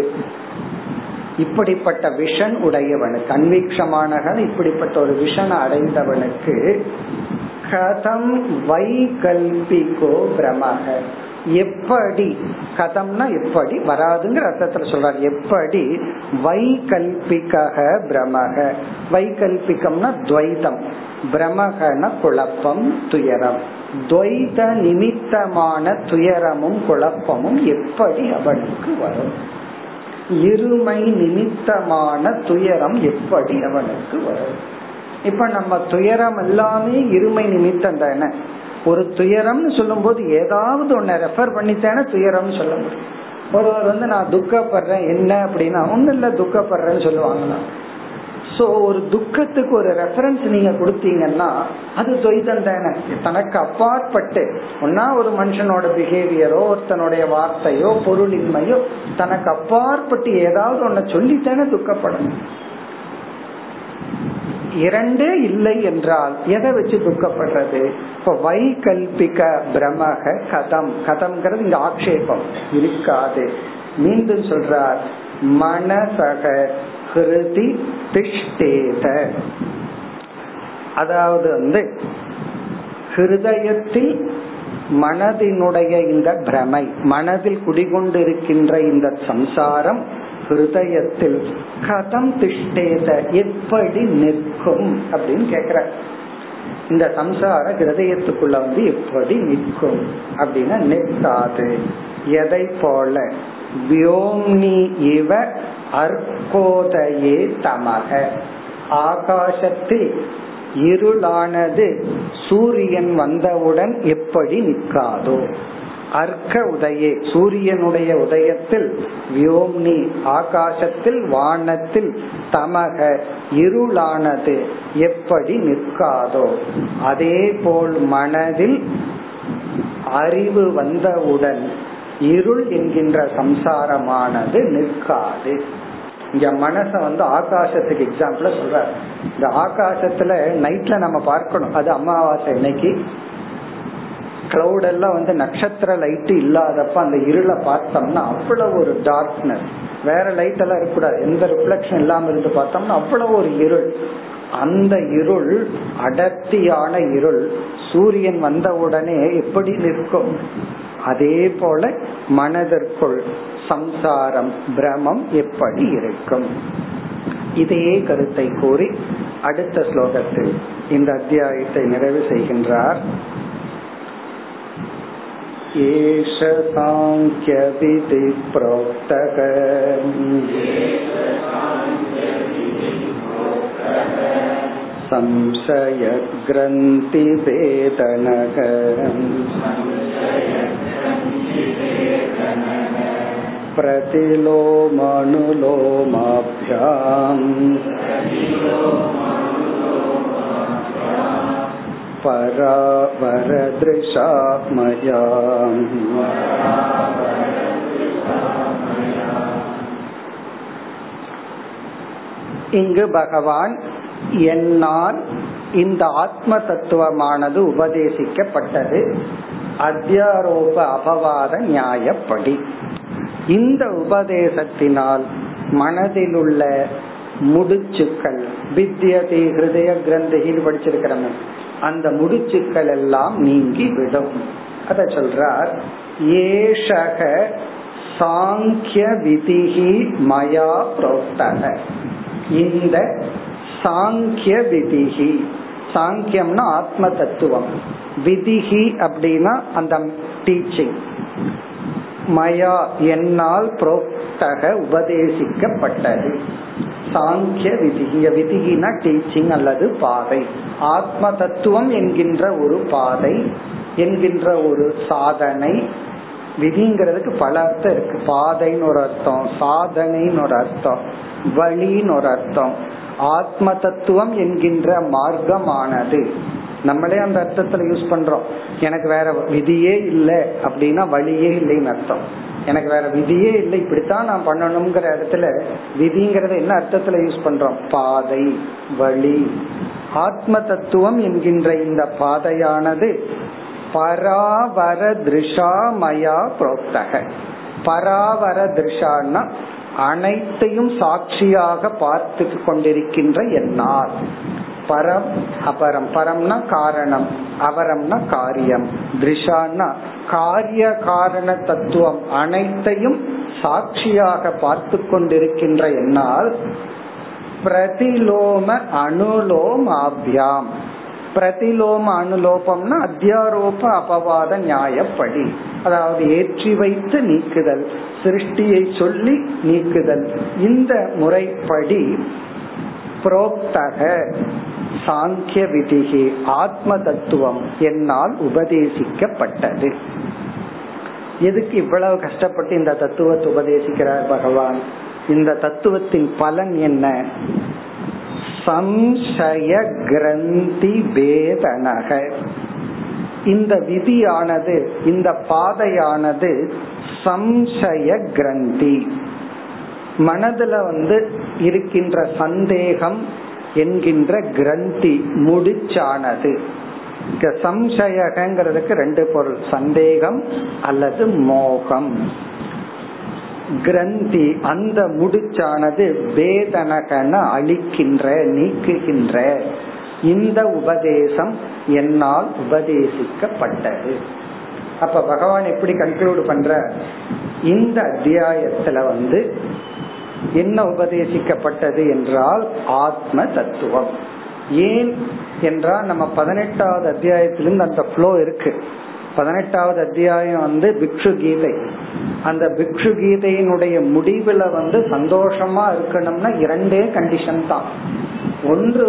இப்படிப்பட்ட விஷன் உடையவனுக்கு, அன்வீக்ஷமான இப்படிப்பட்ட ஒரு விஷனை அடைந்தவனுக்கு கதம் வைகல்பிகோ பிரமக, எப்படி, கதம்னா எப்படி வராதுங்கிற அர்த்தத்துல சொல்றாரு. எப்படி வைகல்பிக பிரமக, வைகல்பிகம்னா துவைதம், பிரமகன குழப்பம் துயரம், துவைத நிமித்தமான துயரமும் குழப்பமும் எப்படி அவனுக்கு வரும்? இருமை நிமித்தமான துயரம் எப்படி அவனுக்கு வரும்? இப்ப நம்ம துயரம் எல்லாமே இருமை நிமித்தம் தானே. ஒரு துயரம்னு சொல்லும் போது ஏதாவது ஒன்ன ரெஃபர் பண்ணித்தானே துயரம்னு சொல்ல முடியும். ஒருவர் வந்து நான் துக்கப்படுறேன் என்ன அப்படின்னா ஒன்னும் இல்ல துக்கப்படுறேன்னு சொல்லுவாங்கன்னா, சோ ஒரு துக்கத்துக்கு ஒரு ரெஃபரன்ஸ் நீங்க கொடுத்தீங்கன்னா அது துவைதம் தானே. தனக்கு அப்பாற்பட்டு ஒன்னா ஒரு மனுஷனோட பிஹேவியரோ ஒருத்தனுடைய வார்த்தையோ பொருளின்மையோ தனக்கு அப்பாற்பட்டு ஏதாவது ஒன்ன சொல்லித்தானே துக்கப்படணும். இரண்டே இல்லை என்றால் எதை வச்சு துக்கப்படுறது? இப்ப வைகல்பிக பிரமக கதம், கதம்ங்கிறது இங்க ஆக்ஷேபம் இருக்காது. மீண்டும் சொல்றார், மனசக கிருதி திஷ்டேத, அதாவது வந்து ஹிருதயத்தில் மனதினுடைய இந்த பிரமை, மனதில் குடிகொண்டிருக்கின்ற இந்த சம்சாரம் ஹிருதயத்தில் கதம் திஷ்டேத எப்படி நிற்கும் அப்படின்னு கேக்குற. இந்த சம்சார ஹிருதயத்துக்குள்ள வந்து எப்படி நிற்கும் அப்படின்னா நிற்காது. எதை போல? வியோம்னி இவ அர்கோதயே தமக, ஆகாசத்தில் இருளானது சூரியன் வந்தவுடன் எப்படி நிற்காதோ, அர்க்க உதயே சூரியனுடைய உதயத்தில், வியோம்னி ஆகாசத்தில் வானத்தில், தமக இருளானது எப்படி நிற்காதோ, அதே போல் மனதில் அறிவு வந்தவுடன் இருள் என்கின்ற சம்சாரமானது நிற்காது. இங்க மனச வந்து ஆகாசத்துக்கு எக்ஸாம்பிள சொல்ற. இந்த ஆகாசத்துல நைட்ல நம்ம பார்க்கணும், அது அமாவாசை இன்னைக்கு கிளவுட் எல்லாம் வந்து நட்சத்திர லைட் இல்லாதப்ப அந்த இருளை பார்த்தோம்னா அவ்வளவு ஒரு டார்க்னஸ், வேற லைட் எல்லாம் இருக்கக்கூடாது, எந்த ரிஃப்ளெக்ஷன் இல்லாம இருந்து பார்த்தோம்னா அவ்வளவு ஒரு இருள். அந்த இருள் அடர்த்தியான இருள் சூரியன் வந்த உடனே எப்படி நிற்கும்? அதே போல மனதிற்குள் சம்சாரம் பிரமம் எப்படி இருக்கும்? இதே கருத்தை கூறி அடுத்த ஸ்லோகத்தில் இந்த அத்தியாயத்தை நிறைவு செய்கின்றார். ஏஷ சாங்கிய விதி ப்ரோக்தக சம்சய க்ரந்தி வேதனக. இங்கு பகவான் என்னால் இந்த ஆத்ம தத்துவமானது உபதேசிக்கப்பட்டது அத்தியாரோப அபவாத நியாயப்படி. இந்த உபதேசத்தினால் மனதிலுள்ள முடிச்சுக்கள், வித்யதி ஹிருதய கிரந்தியில் படிச்சிருக்கிறோம், அந்த முடிச்சுக்கள் எல்லாம் நீங்கி விடும். அத சொல்றார், ஏஷக சாங்கிய விதிஹி மயா ப்ரோக்தஹ. இந்த சாங்கிய விதிஹி, சாங்கியம்னா ஆத்ம தத்துவம், விதிஹி அப்படின்னா அந்த டீச்சிங், மயா என்னால் ப்ரோக்தஹ உபதேசிக்கப்பட்டது. சாங்கிய விதிகிய விதிகினா டீச்சிங் அல்லது பாதை, ஆத்ம தத்துவம் என்கின்ற ஒரு பாதை, என்கின்ற ஒரு சாதனை. விதிங்கிறதுக்கு பல அர்த்தம் இருக்கு, பாதைன்னு ஒரு அர்த்தம், சாதனைன்னு ஒரு அர்த்தம், வழின்னு ஒரு அர்த்தம். ஆத்ம தத்துவம் என்கின்ற மார்க்கமானது நம்மளே அந்த அர்த்தத்துல யூஸ் பண்றோம். எனக்கு வேற விதியே இல்லை அப்படின்னா வழியே இல்லைன்னு அர்த்தம். எனக்கு வேற விதியே இல்லை, இப்படித்தான் நான் பண்ணணும்ங்கிற இடத்துல விதிங்கிறத என்ன அர்த்தத்துல யூஸ் பண்றோம், பாதை, வழி. ஆத்ம தத்துவம் என்கின்ற இந்த பாதையானது பராவர திருஷா மயா ப்ரோக்தக. பராவர திருஷான்னா அனைத்தையும் சாட்சியாக பார்த்து கொண்டிருக்கின்ற என்னால். பரம் அபரம், பரம்னா காரணம், அபரம்னா காரியம், திருஷான்னா காரிய காரண தத்துவம் அனைத்தையும் சாட்சியாக பார்த்து கொண்டிருக்கின்ற என்னால். பிரதிலோம அனுலோமாபியாம், பிரதிலோம அனுலோபம்னா அத்தியாரோப அபவாத நியாயப்படி, அதாவது ஏற்றி வைத்து நீக்குதல், சிருஷ்டியை சொல்லி நீக்குதல். இந்த முறைப்படி புரோக்தக சாங்கிய விதிகி ஆத்ம தத்துவம் என்னால் உபதேசிக்கப்பட்டது. எதுக்கு இவ்வளவு கஷ்டப்பட்டு இந்த தத்துவத்தை உபதேசிக்கிறார் பகவான்? இந்த தத்துவத்தின் பலன் என்ன? சம்சய கிரந்தி வேதனக. இந்த விதியானது, இந்த பாதையானது சம்சய கிரந்தி, மனதுல இருக்கின்ற சந்தேகம் என்கின்ற கிரந்தி முடிச்சானது. சம்சயங்கிறதுக்கு ரெண்டு பொருள், சந்தேகம் அல்லது மோகம். கிரந்தி அந்த முடிச்சானது வேதனகன அளிக்கின்ற, நீக்குகின்ற. இந்த உபதேசம் என்னால் உபதேசிக்கப்பட்டது. அப்ப பகவான் எப்படி கன்க்ளூட் பண்ற? இந்த அத்தியாயத்துல என்ன உபதேசிக்கப்பட்டது என்றால் ஆத்ம தத்துவம். ஏன் என்றால் நம்ம 18வது அத்தியாயத்திலிருந்து அந்த ஃப்ளோ இருக்கு. 18வது அத்தியாயம் பிக்ஷு கீதை. அந்த பிக்ஷு கீதையினுடைய முடிவுல சந்தோஷமா இருக்கணும்னா இரண்டே கண்டிஷன் தான். ஒன்று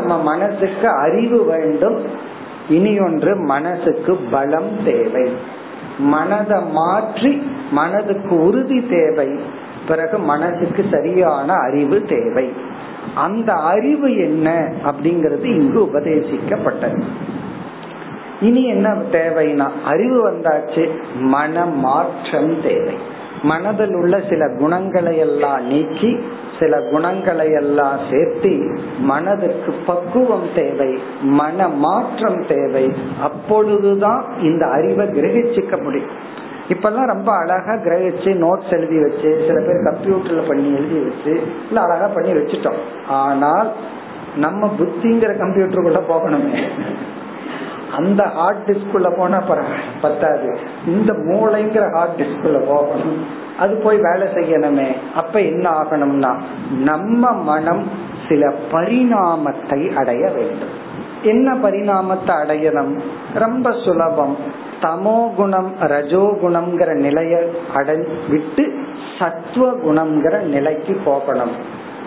நம்ம மனசுக்கு அறிவு வேண்டும், இனி ஒன்று மனசுக்கு பலம் தேவை. மனதை மாற்றி மனதுக்கு உறுதி தேவை, பிறகு மனசுக்கு சரியான அறிவு தேவை. அந்த அறிவு என்ன அப்படிங்கிறது இங்கு உபதேசிக்கப்பட்டது. இனி என்ன தேவைன்னா, அறிவு வந்தாச்சு, மன மாற்றம் தேவை. மனதில் உள்ள சில குணங்களை எல்லாம் நீக்கி சில குணங்களை எல்லாம் சேர்த்து மனதிற்கு பக்குவம் தேவை, மன மாற்றம் தேவை. அப்பொழுதுதான் இந்த அறிவை கிரகிச்சுக்க முடியும். இப்பெல்லாம் ரொம்ப அழகா கிரகிச்சு நோட்ஸ் எழுதி வச்சு, சில பேர் கம்ப்யூட்டர்ல பண்ணி எழுதி வச்சு, இல்ல அழகா பண்ணி வச்சுட்டோம். ஆனால் நம்ம புத்திங்கிற கம்ப்யூட்டருக்குள்ள போகணுமே, அந்த ஹார்ட் டிஸ்குள்ள போனா பத்தாது, இந்த மூளைங்கிற ஹார்ட் டிஸ்குள்ள போகணும், அது போய் வேலை செய்யணுமே. அப்ப என்ன ஆகணும்னா நம்ம மனம் சில பரிணாமத்தை அடைய வேண்டும். என்ன பரிணாமத்தை அடையணும்? ரொம்ப சுலபம். தமோ குணம் ரஜோ குணம்ங்கிற நிலைய அடைவிட்டு சத்துவ குணம்ங்கிற நிலைக்கு போகணும்.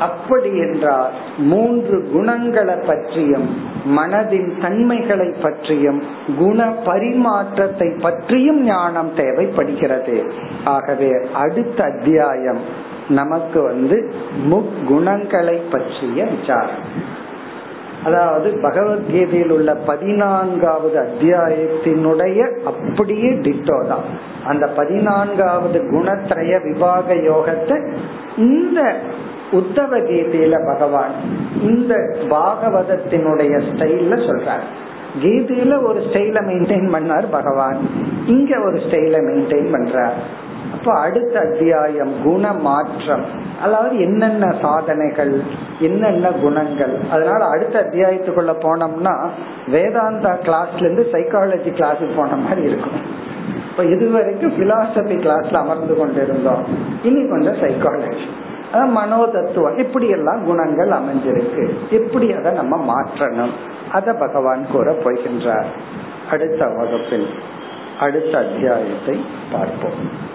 அப்படி என்றால் மூன்று குணங்களை பற்றியும் மனதின் தன்மைகளை பற்றியும் குண பரிமாற்றத்தை பற்றியும் ஞானம் தேவைப்படுகிறது. ஆகவே அடுத்த அத்தியாயம் நமக்கு முக்குணங்களை பற்றிய விசாரம், அதாவது பகவத்கீதையில் உள்ள 14வது அத்தியாயத்தினுடைய அப்படியே டிட்டோ தான். அந்த 14வது குணத்ரய விபாக யோகத்தை இந்த உத்தவ கீதையில பகவான் இந்த பாகவதத்தினுடைய ஸ்டைல்ல சொல்றார். கீதையில ஒரு ஸ்டைல மெயின்டைன் பண்ணார் பகவான், இங்க ஒரு ஸ்டைல மெயின்டைன் பண்றார். அப்ப அடுத்த அத்தியாயம் குண மாற்றம், அதாவது என்னென்ன சாதனைகள் என்னென்ன குணங்கள். அதனால அடுத்த அத்தியாயத்துக்குள்ள போனோம்னா வேதாந்தா கிளாஸ்ல இருந்து சைக்காலஜி கிளாஸுக்கு போன மாதிரி இருக்கும். இப்ப இதுவரைக்கும் பிலாசபி கிளாஸ்ல அமர்ந்து கொண்டிருந்தோம், இனி கொஞ்சம் சைக்காலஜி மனோ தத்துவம், இப்படி எல்லாம் குணங்கள் அமைஞ்சிருக்கு, எப்படி அதை நம்ம மாற்றணும் அத பகவான் கூற போகின்றார். அடுத்த வகுப்பில் அடுத்த அத்தியாயத்தை பார்ப்போம்.